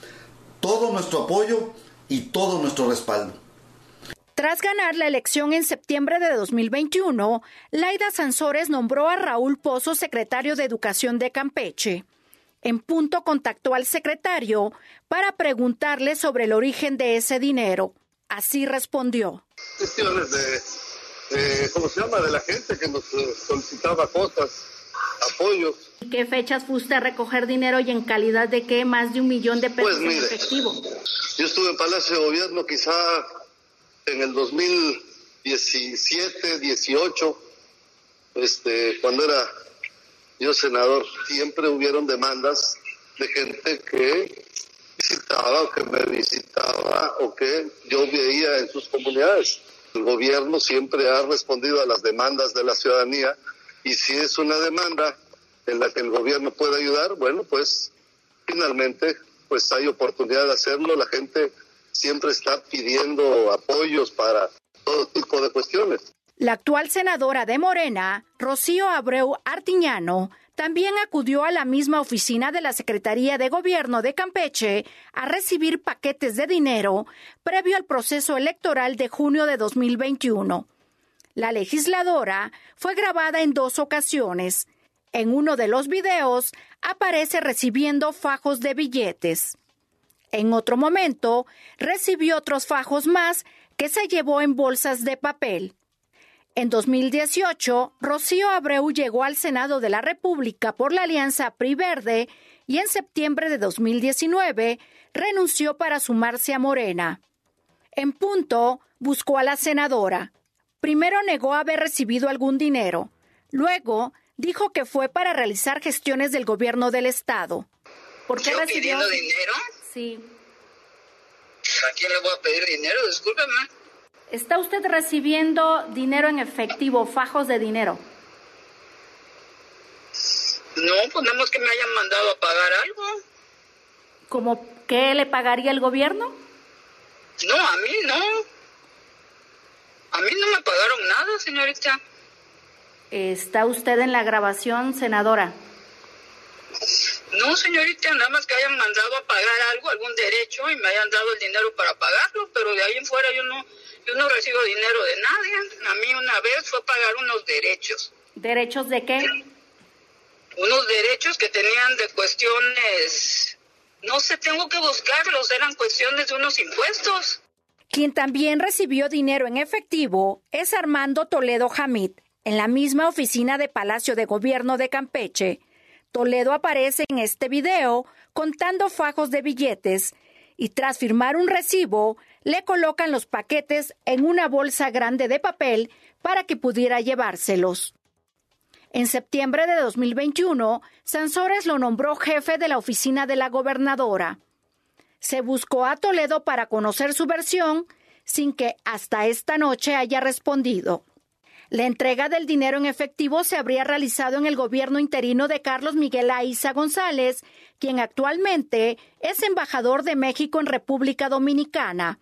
todo nuestro apoyo y todo nuestro respaldo. Tras ganar la elección en septiembre de dos mil veintiuno, Layda Sansores nombró a Raúl Pozos secretario de Educación de Campeche. En punto contactó al secretario para preguntarle sobre el origen de ese dinero. Así respondió. Cuestiones de, eh, ¿cómo se llama?, de la gente que nos solicitaba cosas, apoyos. ¿Y qué fechas fuiste a recoger dinero y en calidad de qué? Más de un millón de pesos pues, mire, en efectivo. Yo estuve en Palacio de Gobierno quizá en el dos mil diecisiete, dieciocho, este, cuando era yo senador, siempre hubieron demandas de gente que visitaba o que me visitaba o que yo veía en sus comunidades. El gobierno siempre ha respondido a las demandas de la ciudadanía y si es una demanda en la que el gobierno puede ayudar, bueno, pues finalmente pues hay oportunidad de hacerlo. La gente siempre está pidiendo apoyos para todo tipo de cuestiones. La actual senadora de Morena, Rocío Abreu Artiñano, también acudió a la misma oficina de la Secretaría de Gobierno de Campeche a recibir paquetes de dinero previo al proceso electoral de junio de dos mil veintiuno. La legisladora fue grabada en dos ocasiones. En uno de los videos aparece recibiendo fajos de billetes. En otro momento, recibió otros fajos más que se llevó en bolsas de papel. En dos mil dieciocho, Rocío Abreu llegó al Senado de la República por la alianza P R I Verde y en septiembre de dos mil diecinueve renunció para sumarse a Morena. En punto, buscó a la senadora. Primero negó haber recibido algún dinero. Luego, dijo que fue para realizar gestiones del gobierno del estado. ¿Por qué recibió dinero? Sí. ¿A quién le voy a pedir dinero? Discúlpeme. ¿Está usted recibiendo dinero en efectivo, fajos de dinero? No, pues nada más que me hayan mandado a pagar algo. ¿Cómo qué le pagaría el gobierno? No, a mí no. A mí no me pagaron nada, señorita. ¿Está usted en la grabación, senadora? No, señorita, nada más que hayan mandado a pagar algo, algún derecho, y me hayan dado el dinero para pagarlo, pero de ahí en fuera yo no, yo no recibo dinero de nadie. A mí una vez fue pagar unos derechos. ¿Derechos de qué? Unos derechos que tenían de cuestiones, no sé, tengo que buscarlos, eran cuestiones de unos impuestos. Quien también recibió dinero en efectivo es Armando Toledo Hamid, en la misma oficina de Palacio de Gobierno de Campeche. Toledo aparece en este video contando fajos de billetes y tras firmar un recibo, le colocan los paquetes en una bolsa grande de papel para que pudiera llevárselos. En septiembre de dos mil veintiuno, Sansores lo nombró jefe de la oficina de la gobernadora. Se buscó a Toledo para conocer su versión, sin que hasta esta noche haya respondido. La entrega del dinero en efectivo se habría realizado en el gobierno interino de Carlos Miguel Aysa González, quien actualmente es embajador de México en República Dominicana.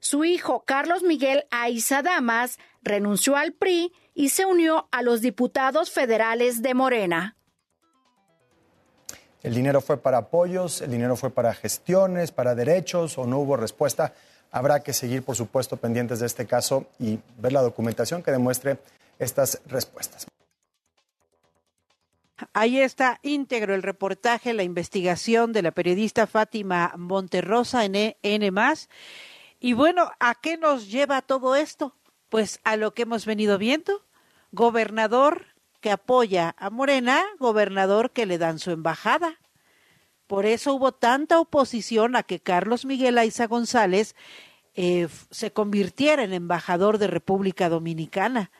Su hijo, Carlos Miguel Aysa Damas, renunció al P R I y se unió a los diputados federales de Morena. El dinero fue para apoyos, el dinero fue para gestiones, para derechos, o no hubo respuesta. Habrá que seguir, por supuesto, pendientes de este caso y ver la documentación que demuestre estas respuestas. Ahí está íntegro el reportaje, la investigación de la periodista Fátima Monterrosa en E N más. Y bueno, ¿a qué nos lleva todo esto? Pues a lo que hemos venido viendo. Gobernador que apoya a Morena, gobernador que le dan su embajada. Por eso hubo tanta oposición a que Carlos Miguel Aysa González eh, se convirtiera en embajador de República Dominicana.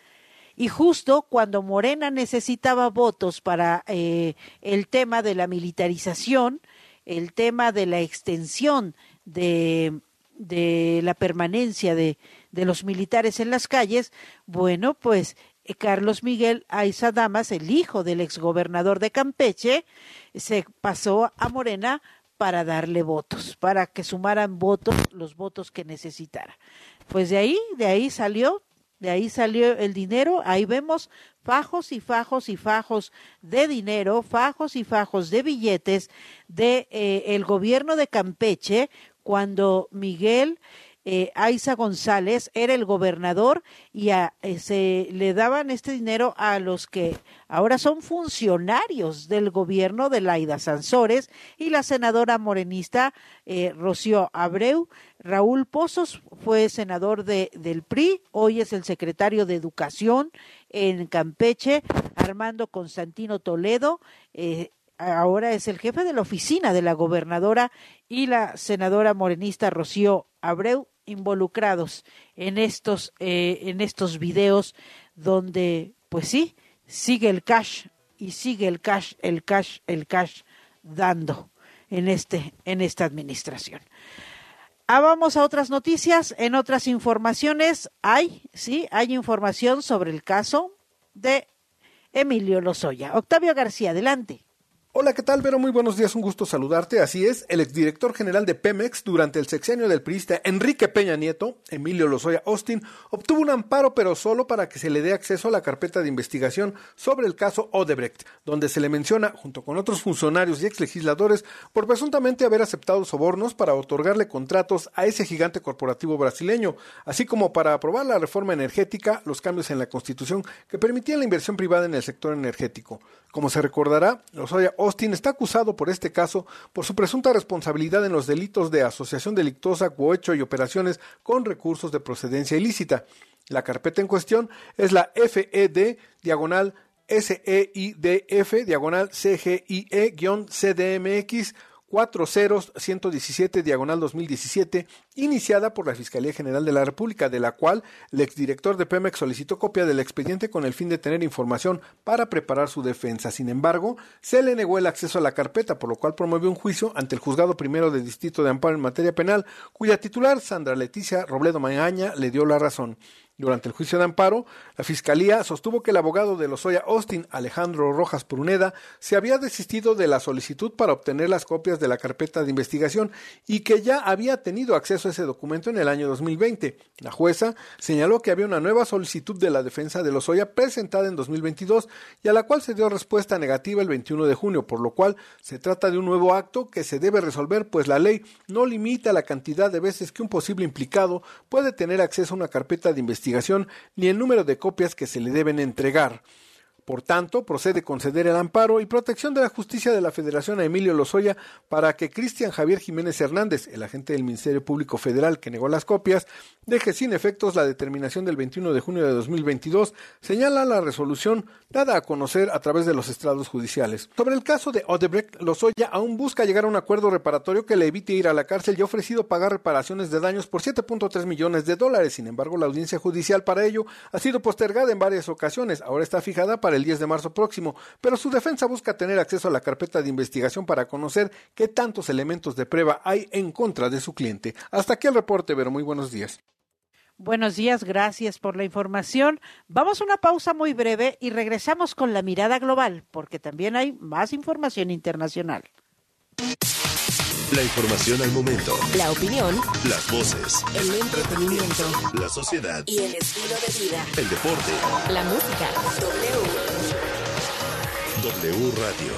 Y justo cuando Morena necesitaba votos para eh, el tema de la militarización, el tema de la extensión de, de la permanencia de, de los militares en las calles, bueno, pues Carlos Miguel Aysa Damas, el hijo del exgobernador de Campeche, se pasó a Morena para darle votos, para que sumaran votos, los votos que necesitara. Pues de ahí, de ahí salió, de ahí salió el dinero. Ahí vemos fajos y fajos y fajos de dinero, fajos y fajos de billetes de eh, el gobierno de Campeche cuando Miguel Eh, Aysa González era el gobernador y a, eh, se le daban este dinero a los que ahora son funcionarios del gobierno de Layda Sansores y la senadora morenista eh, Rocío Abreu. Raúl Pozos fue senador de, del P R I, hoy es el secretario de Educación en Campeche. Armando Constantino Toledo eh, ahora es el jefe de la oficina de la gobernadora y la senadora morenista Rocío Abreu, involucrados en estos eh, en estos videos donde, pues sí, sigue el cash y sigue el cash, el cash, el cash dando en este en esta administración. Ah, vamos a otras noticias, en otras informaciones hay, sí, hay información sobre el caso de Emilio Lozoya. Octavio García, adelante. Hola, ¿qué tal, Vero? Muy buenos días, un gusto saludarte. Así es, el exdirector general de Pemex durante el sexenio del priista Enrique Peña Nieto, Emilio Lozoya Austin, obtuvo un amparo, pero solo para que se le dé acceso a la carpeta de investigación sobre el caso Odebrecht, donde se le menciona, junto con otros funcionarios y exlegisladores, por presuntamente haber aceptado sobornos para otorgarle contratos a ese gigante corporativo brasileño, así como para aprobar la reforma energética, los cambios en la Constitución que permitían la inversión privada en el sector energético. Como se recordará, Lozoya Austin está acusado por este caso por su presunta responsabilidad en los delitos de asociación delictuosa, cohecho y operaciones con recursos de procedencia ilícita. La carpeta en cuestión es la F E D diagonal S E I D F diagonal C G I E C D M X cuatro cero uno uno siete diagonal dos mil diecisiete, iniciada por la Fiscalía General de la República, de la cual el exdirector de Pemex solicitó copia del expediente con el fin de tener información para preparar su defensa. Sin embargo, se le negó el acceso a la carpeta, por lo cual promovió un juicio ante el Juzgado Primero de Distrito de Amparo en materia penal, cuya titular, Sandra Leticia Robledo Magaña, le dio la razón. Durante el juicio de amparo, la Fiscalía sostuvo que el abogado de Lozoya Austin, Alejandro Rojas Pruneda, se había desistido de la solicitud para obtener las copias de la carpeta de investigación y que ya había tenido acceso a ese documento en el año dos mil veinte. La jueza señaló que había una nueva solicitud de la defensa de Lozoya presentada en dos mil veintidós y a la cual se dio respuesta negativa el veintiuno de junio, por lo cual se trata de un nuevo acto que se debe resolver, pues la ley no limita la cantidad de veces que un posible implicado puede tener acceso a una carpeta de investigación ni el número de copias que se le deben entregar. Por tanto, procede conceder el amparo y protección de la justicia de la Federación a Emilio Lozoya para que Cristian Javier Jiménez Hernández, el agente del Ministerio Público Federal que negó las copias, deje sin efectos la determinación del veintiuno de junio de dos mil veintidós, señala la resolución dada a conocer a través de los estrados judiciales. Sobre el caso de Odebrecht, Lozoya aún busca llegar a un acuerdo reparatorio que le evite ir a la cárcel y ha ofrecido pagar reparaciones de daños por siete punto tres millones de dólares. Sin embargo, la audiencia judicial para ello ha sido postergada en varias ocasiones. Ahora está fijada para el diez de marzo próximo, pero su defensa busca tener acceso a la carpeta de investigación para conocer qué tantos elementos de prueba hay en contra de su cliente. Hasta aquí el reporte, Vero. Muy buenos días. Buenos días, gracias por la información. Vamos a una pausa muy breve y regresamos con la mirada global, porque también hay más información internacional. La información al momento. La opinión. Las voces. El entretenimiento. La sociedad. Y el estilo de vida. El deporte. La música. W. W Radio.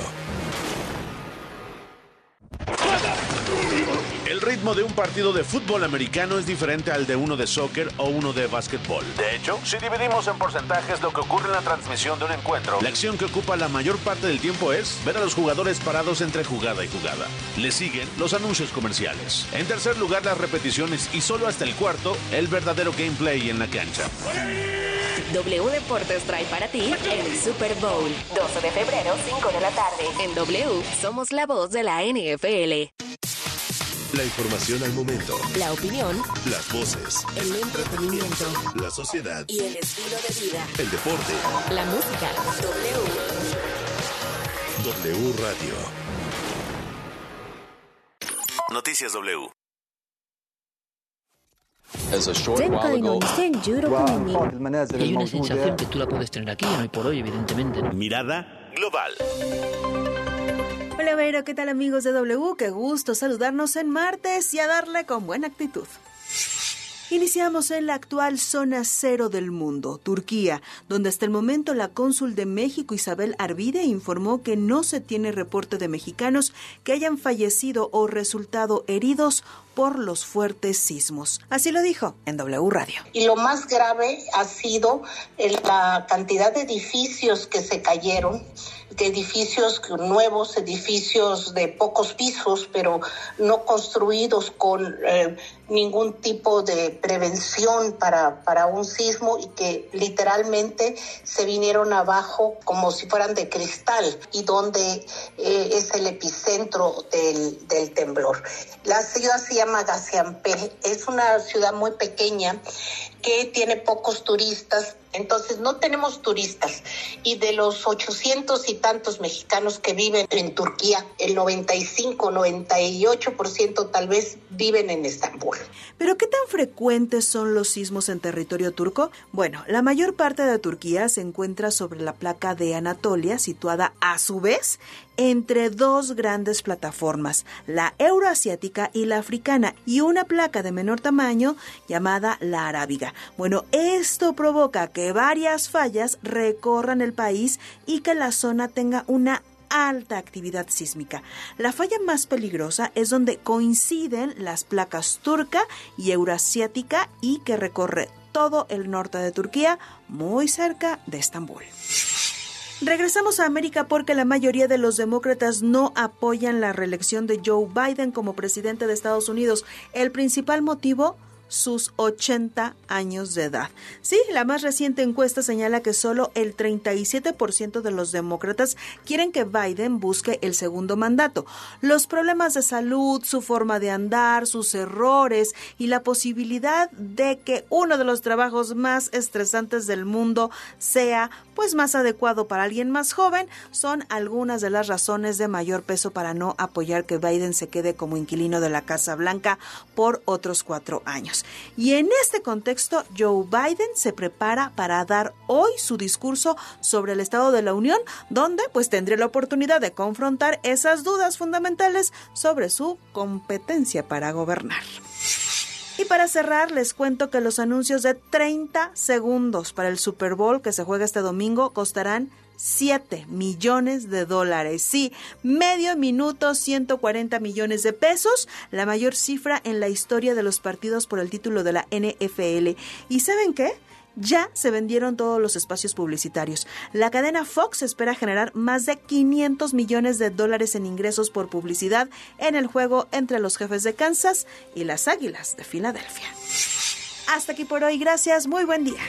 El ritmo de un partido de fútbol americano es diferente al de uno de soccer o uno de básquetbol. De hecho, si dividimos en porcentajes lo que ocurre en la transmisión de un encuentro, la acción que ocupa la mayor parte del tiempo es ver a los jugadores parados entre jugada y jugada. Le siguen los anuncios comerciales. En tercer lugar, las repeticiones y solo hasta el cuarto, el verdadero gameplay en la cancha. W Deportes trae para ti el Super Bowl, doce de febrero, cinco de la tarde. En W, somos la voz de la N F L. La información al momento. La opinión. Las voces. El entretenimiento. La sociedad. Y el estilo de vida. El deporte. La música. W. W Radio. Noticias W. Hay una sensación que tú la puedes tener aquí, hoy por hoy, evidentemente. Mirada global. Hola Vero, ¿qué tal amigos de W? Qué gusto saludarnos en martes y a darle con buena actitud. Iniciamos en la actual zona cero del mundo, Turquía, donde hasta el momento la cónsul de México Isabel Arvide informó que no se tiene reporte de mexicanos que hayan fallecido o resultado heridos por los fuertes sismos. Así lo dijo en W Radio. Y lo más grave ha sido la cantidad de edificios que se cayeron, de edificios nuevos, edificios de pocos pisos, pero no construidos con eh, ningún tipo de prevención para, para un sismo y que literalmente se vinieron abajo como si fueran de cristal y donde eh, es el epicentro del, del temblor. La ciudad se llama Gaziantep, es una ciudad muy pequeña que tiene pocos turistas, entonces no tenemos turistas y de los ochocientos y tantos mexicanos que viven en Turquía, el noventa y cinco, noventa y ocho por ciento tal vez viven en Estambul. ¿Pero qué tan frecuentes son los sismos en territorio turco? Bueno, la mayor parte de Turquía se encuentra sobre la placa de Anatolia, situada a su vez entre dos grandes plataformas, la euroasiática y la africana, y una placa de menor tamaño llamada la arábiga. Bueno, esto provoca que varias fallas recorran el país y que la zona tenga una alta actividad sísmica. La falla más peligrosa es donde coinciden las placas turca y euroasiática y que recorre todo el norte de Turquía, muy cerca de Estambul. Regresamos a América porque la mayoría de los demócratas no apoyan la reelección de Joe Biden como presidente de Estados Unidos. El principal motivo, sus ochenta años de edad. Sí, la más reciente encuesta señala que solo el treinta y siete por ciento de los demócratas quieren que Biden busque el segundo mandato. Los problemas de salud, su forma de andar, sus errores y la posibilidad de que uno de los trabajos más estresantes del mundo sea pues más adecuado para alguien más joven son algunas de las razones de mayor peso para no apoyar que Biden se quede como inquilino de la Casa Blanca por otros cuatro años. Unidos. Y en este contexto, Joe Biden se prepara para dar hoy su discurso sobre el Estado de la Unión, donde pues tendría la oportunidad de confrontar esas dudas fundamentales sobre su competencia para gobernar. Y para cerrar, les cuento que los anuncios de treinta segundos para el Super Bowl que se juega este domingo costarán siete millones de dólares. Sí, medio minuto, ciento cuarenta millones de pesos, la mayor cifra en la historia de los partidos por el título de la N F L. ¿Y saben qué? Ya se vendieron todos los espacios publicitarios. La cadena Fox espera generar más de quinientos millones de dólares en ingresos por publicidad en el juego entre los Jefes de Kansas y las Águilas de Filadelfia. Hasta aquí por hoy. Gracias. Muy buen día.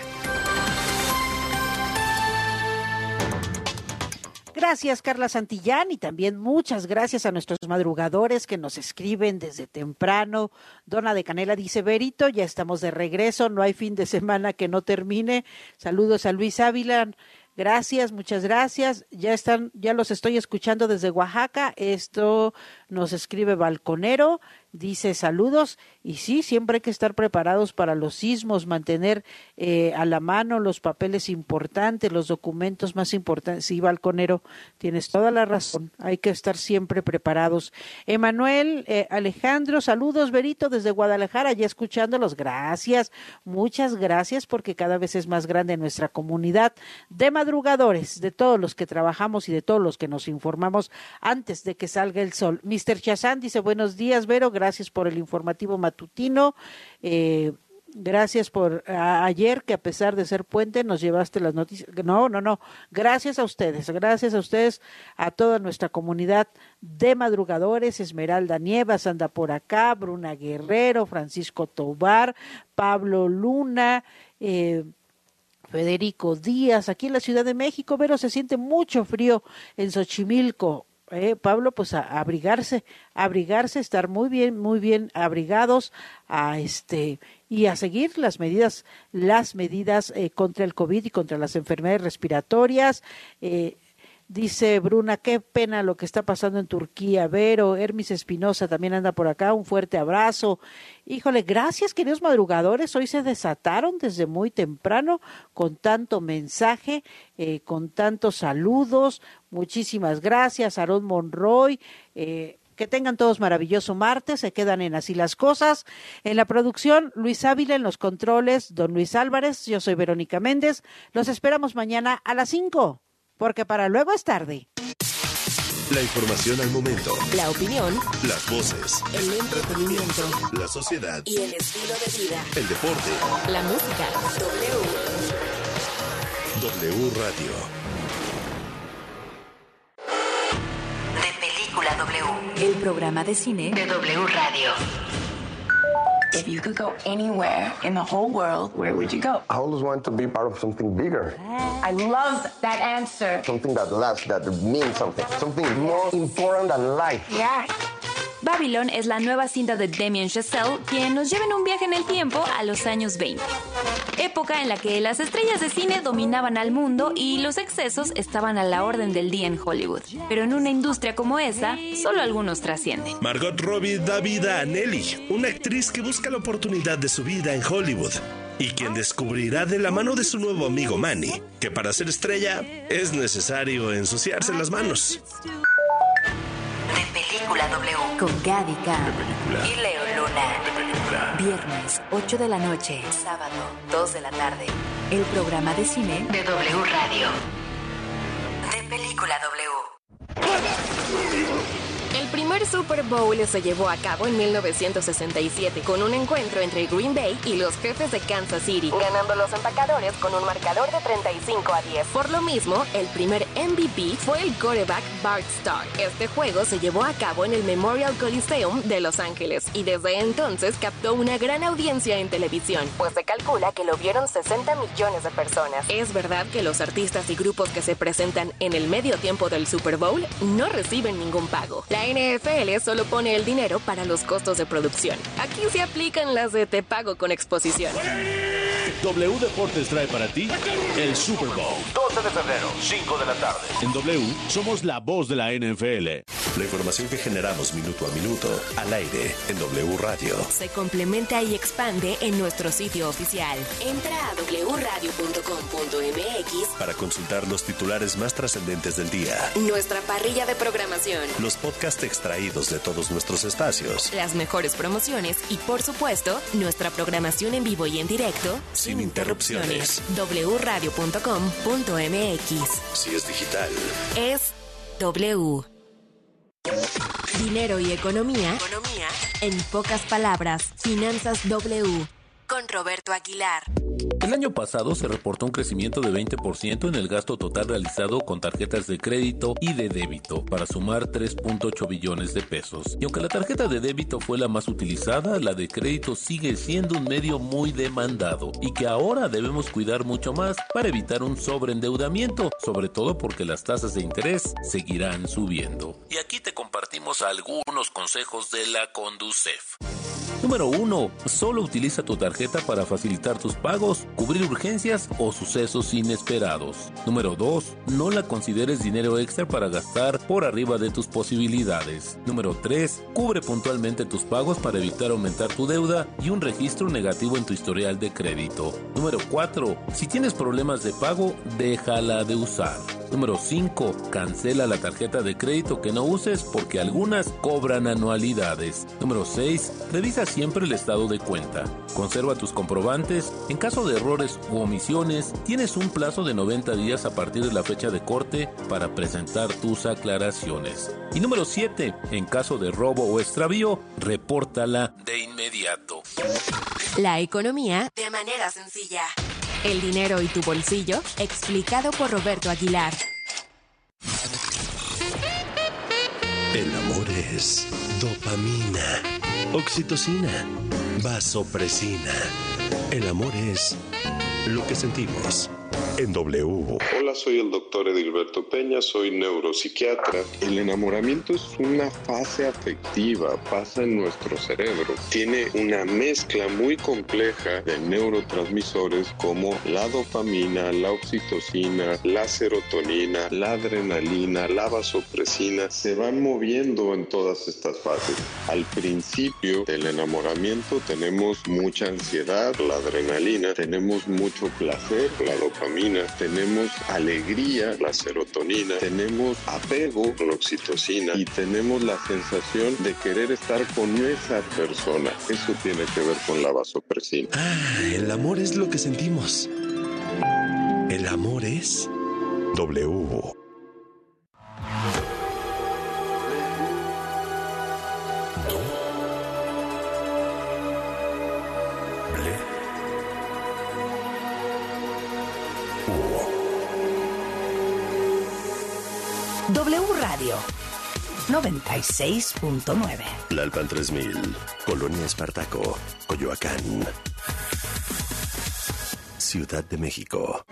Gracias, Carla Santillán, y también muchas gracias a nuestros madrugadores que nos escriben desde temprano. Dona de Canela dice, Berito, ya estamos de regreso, no hay fin de semana que no termine. Saludos a Luis Ávila. Gracias, muchas gracias. Ya están, ya los estoy escuchando desde Oaxaca. Esto nos escribe Balconero, dice saludos. Y sí, siempre hay que estar preparados para los sismos, mantener eh, a la mano los papeles importantes, los documentos más importantes. Sí, Balconero, tienes toda la razón. Hay que estar siempre preparados. Emanuel, eh, Alejandro, saludos, Berito, desde Guadalajara, ya escuchándolos. Gracias, muchas gracias, porque cada vez es más grande nuestra comunidad de madrugadores, de todos los que trabajamos y de todos los que nos informamos antes de que salga el sol. mister Chazán dice, buenos días, Vero, gracias por el informativo matutino, eh, gracias por a, ayer que a pesar de ser puente nos llevaste las noticias. No, no, no, gracias a ustedes, gracias a ustedes, a toda nuestra comunidad de madrugadores. Esmeralda Nievas anda por acá, Bruna Guerrero, Francisco Tobar, Pablo Luna, eh, Federico Díaz. Aquí en la Ciudad de México, Vero, se siente mucho frío en Xochimilco. Eh, Pablo, pues a, a abrigarse, a abrigarse, estar muy bien, muy bien abrigados, a este y a seguir las medidas, las medidas eh, contra el COVID y contra las enfermedades respiratorias. Eh, Dice Bruna, qué pena lo que está pasando en Turquía, Vero. Hermis Espinosa también anda por acá, un fuerte abrazo. Híjole, gracias, queridos madrugadores, hoy se desataron desde muy temprano con tanto mensaje, eh, con tantos saludos. Muchísimas gracias, Aarón Monroy, eh, que tengan todos maravilloso martes, se quedan en Así las Cosas. En la producción, Luis Ávila, en los controles, don Luis Álvarez, yo soy Verónica Méndez. Los esperamos mañana a las cinco. Porque para luego es tarde. La información al momento. La opinión. Las voces. El entretenimiento. La sociedad. Y el estilo de vida. El deporte. La música. W. W Radio. De Película W. El programa de cine de W Radio. If you could go anywhere in the whole world, where would you go? I always want to be part of something bigger. I love that answer. Something that lasts, that means something. Something more important than life. Yeah. Babylon es la nueva cinta de Damien Chazelle, quien nos lleva en un viaje en el tiempo a los años veinte. Época en la que las estrellas de cine dominaban al mundo y los excesos estaban a la orden del día en Hollywood. Pero en una industria como esa, solo algunos trascienden. Margot Robbie da vida a Nelly, una actriz que busca la oportunidad de su vida en Hollywood y quien descubrirá de la mano de su nuevo amigo Manny que para ser estrella es necesario ensuciarse las manos. De Película W. Con Gaby Cam. Y Leo Luna. Viernes, ocho de la noche. Sábado, dos de la tarde. El programa de cine de W Radio. De Película W. El primer Super Bowl se llevó a cabo en mil novecientos sesenta y siete con un encuentro entre Green Bay y los Jefes de Kansas City, ganando los empacadores con un marcador de treinta y cinco a diez. Por lo mismo, el primer M V P fue el quarterback Bart Starr. Este juego se llevó a cabo en el Memorial Coliseum de Los Ángeles y desde entonces captó una gran audiencia en televisión, pues se calcula que lo vieron sesenta millones de personas. Es verdad que los artistas y grupos que se presentan en el medio tiempo del Super Bowl no reciben ningún pago. La N F L solo pone el dinero para los costos de producción. Aquí se aplican las de te pago con exposición. W Deportes trae para ti el Super Bowl. doce de febrero, cinco de la tarde. En W somos la voz de la N F L. La información que generamos minuto a minuto al aire en W Radio se complementa y expande en nuestro sitio oficial. Entra a doble u radio punto com punto m x para consultar los titulares más trascendentes del día, nuestra parrilla de programación, los podcasts extraídos de todos nuestros espacios, las mejores promociones y, por supuesto, nuestra programación en vivo y en directo sin, sin interrupciones. doble u radio punto com punto m x. Si es digital, es W. Dinero y economía, economía, en pocas palabras, Finanzas W, con Roberto Aguilar. El año pasado se reportó un crecimiento de veinte por ciento en el gasto total realizado con tarjetas de crédito y de débito, para sumar tres punto ocho billones de pesos. Y aunque la tarjeta de débito fue la más utilizada, la de crédito sigue siendo un medio muy demandado y que ahora debemos cuidar mucho más para evitar un sobreendeudamiento, sobre todo porque las tasas de interés seguirán subiendo. Y aquí te compartimos algunos consejos de la Conducef. Número uno. Solo utiliza tu tarjeta para facilitar tus pagos, cubrir urgencias o sucesos inesperados. Número dos. No la consideres dinero extra para gastar por arriba de tus posibilidades. Número tres. Cubre puntualmente tus pagos para evitar aumentar tu deuda y un registro negativo en tu historial de crédito. Número cuatro. Si tienes problemas de pago, déjala de usar. Número cinco. Cancela la tarjeta de crédito que no uses porque algunas cobran anualidades. Número seis. Revisa siempre el estado de cuenta. Conserva tus comprobantes. En caso de errores u omisiones, tienes un plazo de noventa días a partir de la fecha de corte para presentar tus aclaraciones. Y número siete. En caso de robo o extravío, repórtala de inmediato. La economía de manera sencilla. El dinero y tu bolsillo, explicado por Roberto Aguilar. El amor es dopamina, oxitocina, vasopresina. El amor es lo que sentimos. En W. Hola, soy el doctor Edilberto Peña, soy neuropsiquiatra. El enamoramiento es una fase afectiva, pasa en nuestro cerebro. Tiene una mezcla muy compleja de neurotransmisores como la dopamina, la oxitocina, la serotonina, la adrenalina, la vasopresina. Se van moviendo en todas estas fases. Al principio del enamoramiento tenemos mucha ansiedad, la adrenalina, tenemos mucho placer, la dopamina, tenemos alegría, la serotonina, tenemos apego, la oxitocina, y tenemos la sensación de querer estar con esa persona. Eso tiene que ver con la vasopresina. Ah, el amor es lo que sentimos. El amor es W. W Radio noventa y seis punto nueve. Tlalpan tres mil, Colonia Espartaco, Coyoacán, Ciudad de México.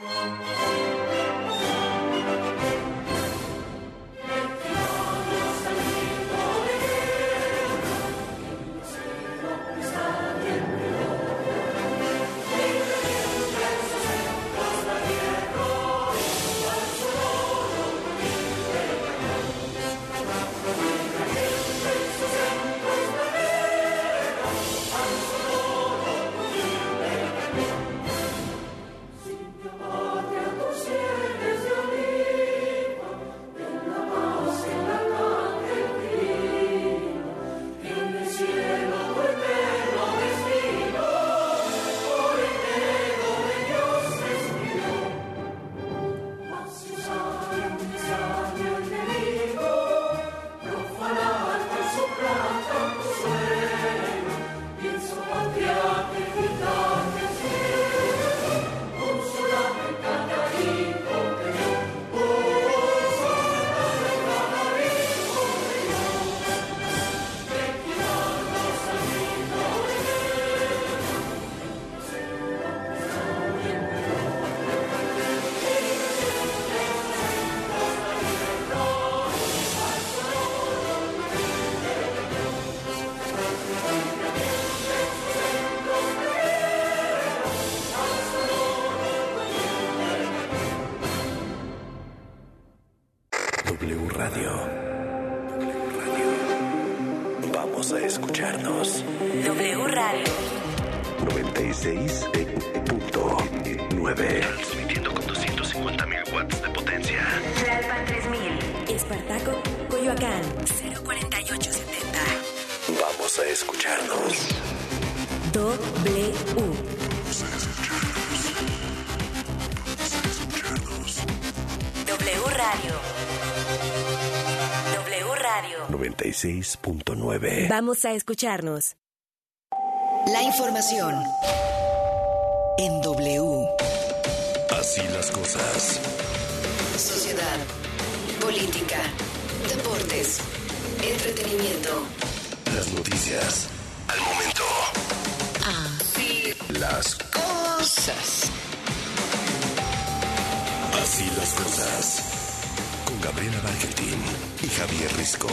Vamos a escucharnos. W Radio noventa y seis punto nueve. Transmitiendo con doscientos cincuenta mil watts de potencia. Tlalpan tres mil. Espartaco, Coyoacán, cero cuarenta y ocho setenta. Vamos a escucharnos. W. Vamos a escucharnos. Vamos a escucharnos. W Radio. noventa y seis punto nueve. Vamos a escucharnos. La información en W. Así las cosas. Sociedad, política, deportes, entretenimiento. Las noticias al momento. Así las cosas. Así las cosas. Gabriela Bargetín y Javier Risco.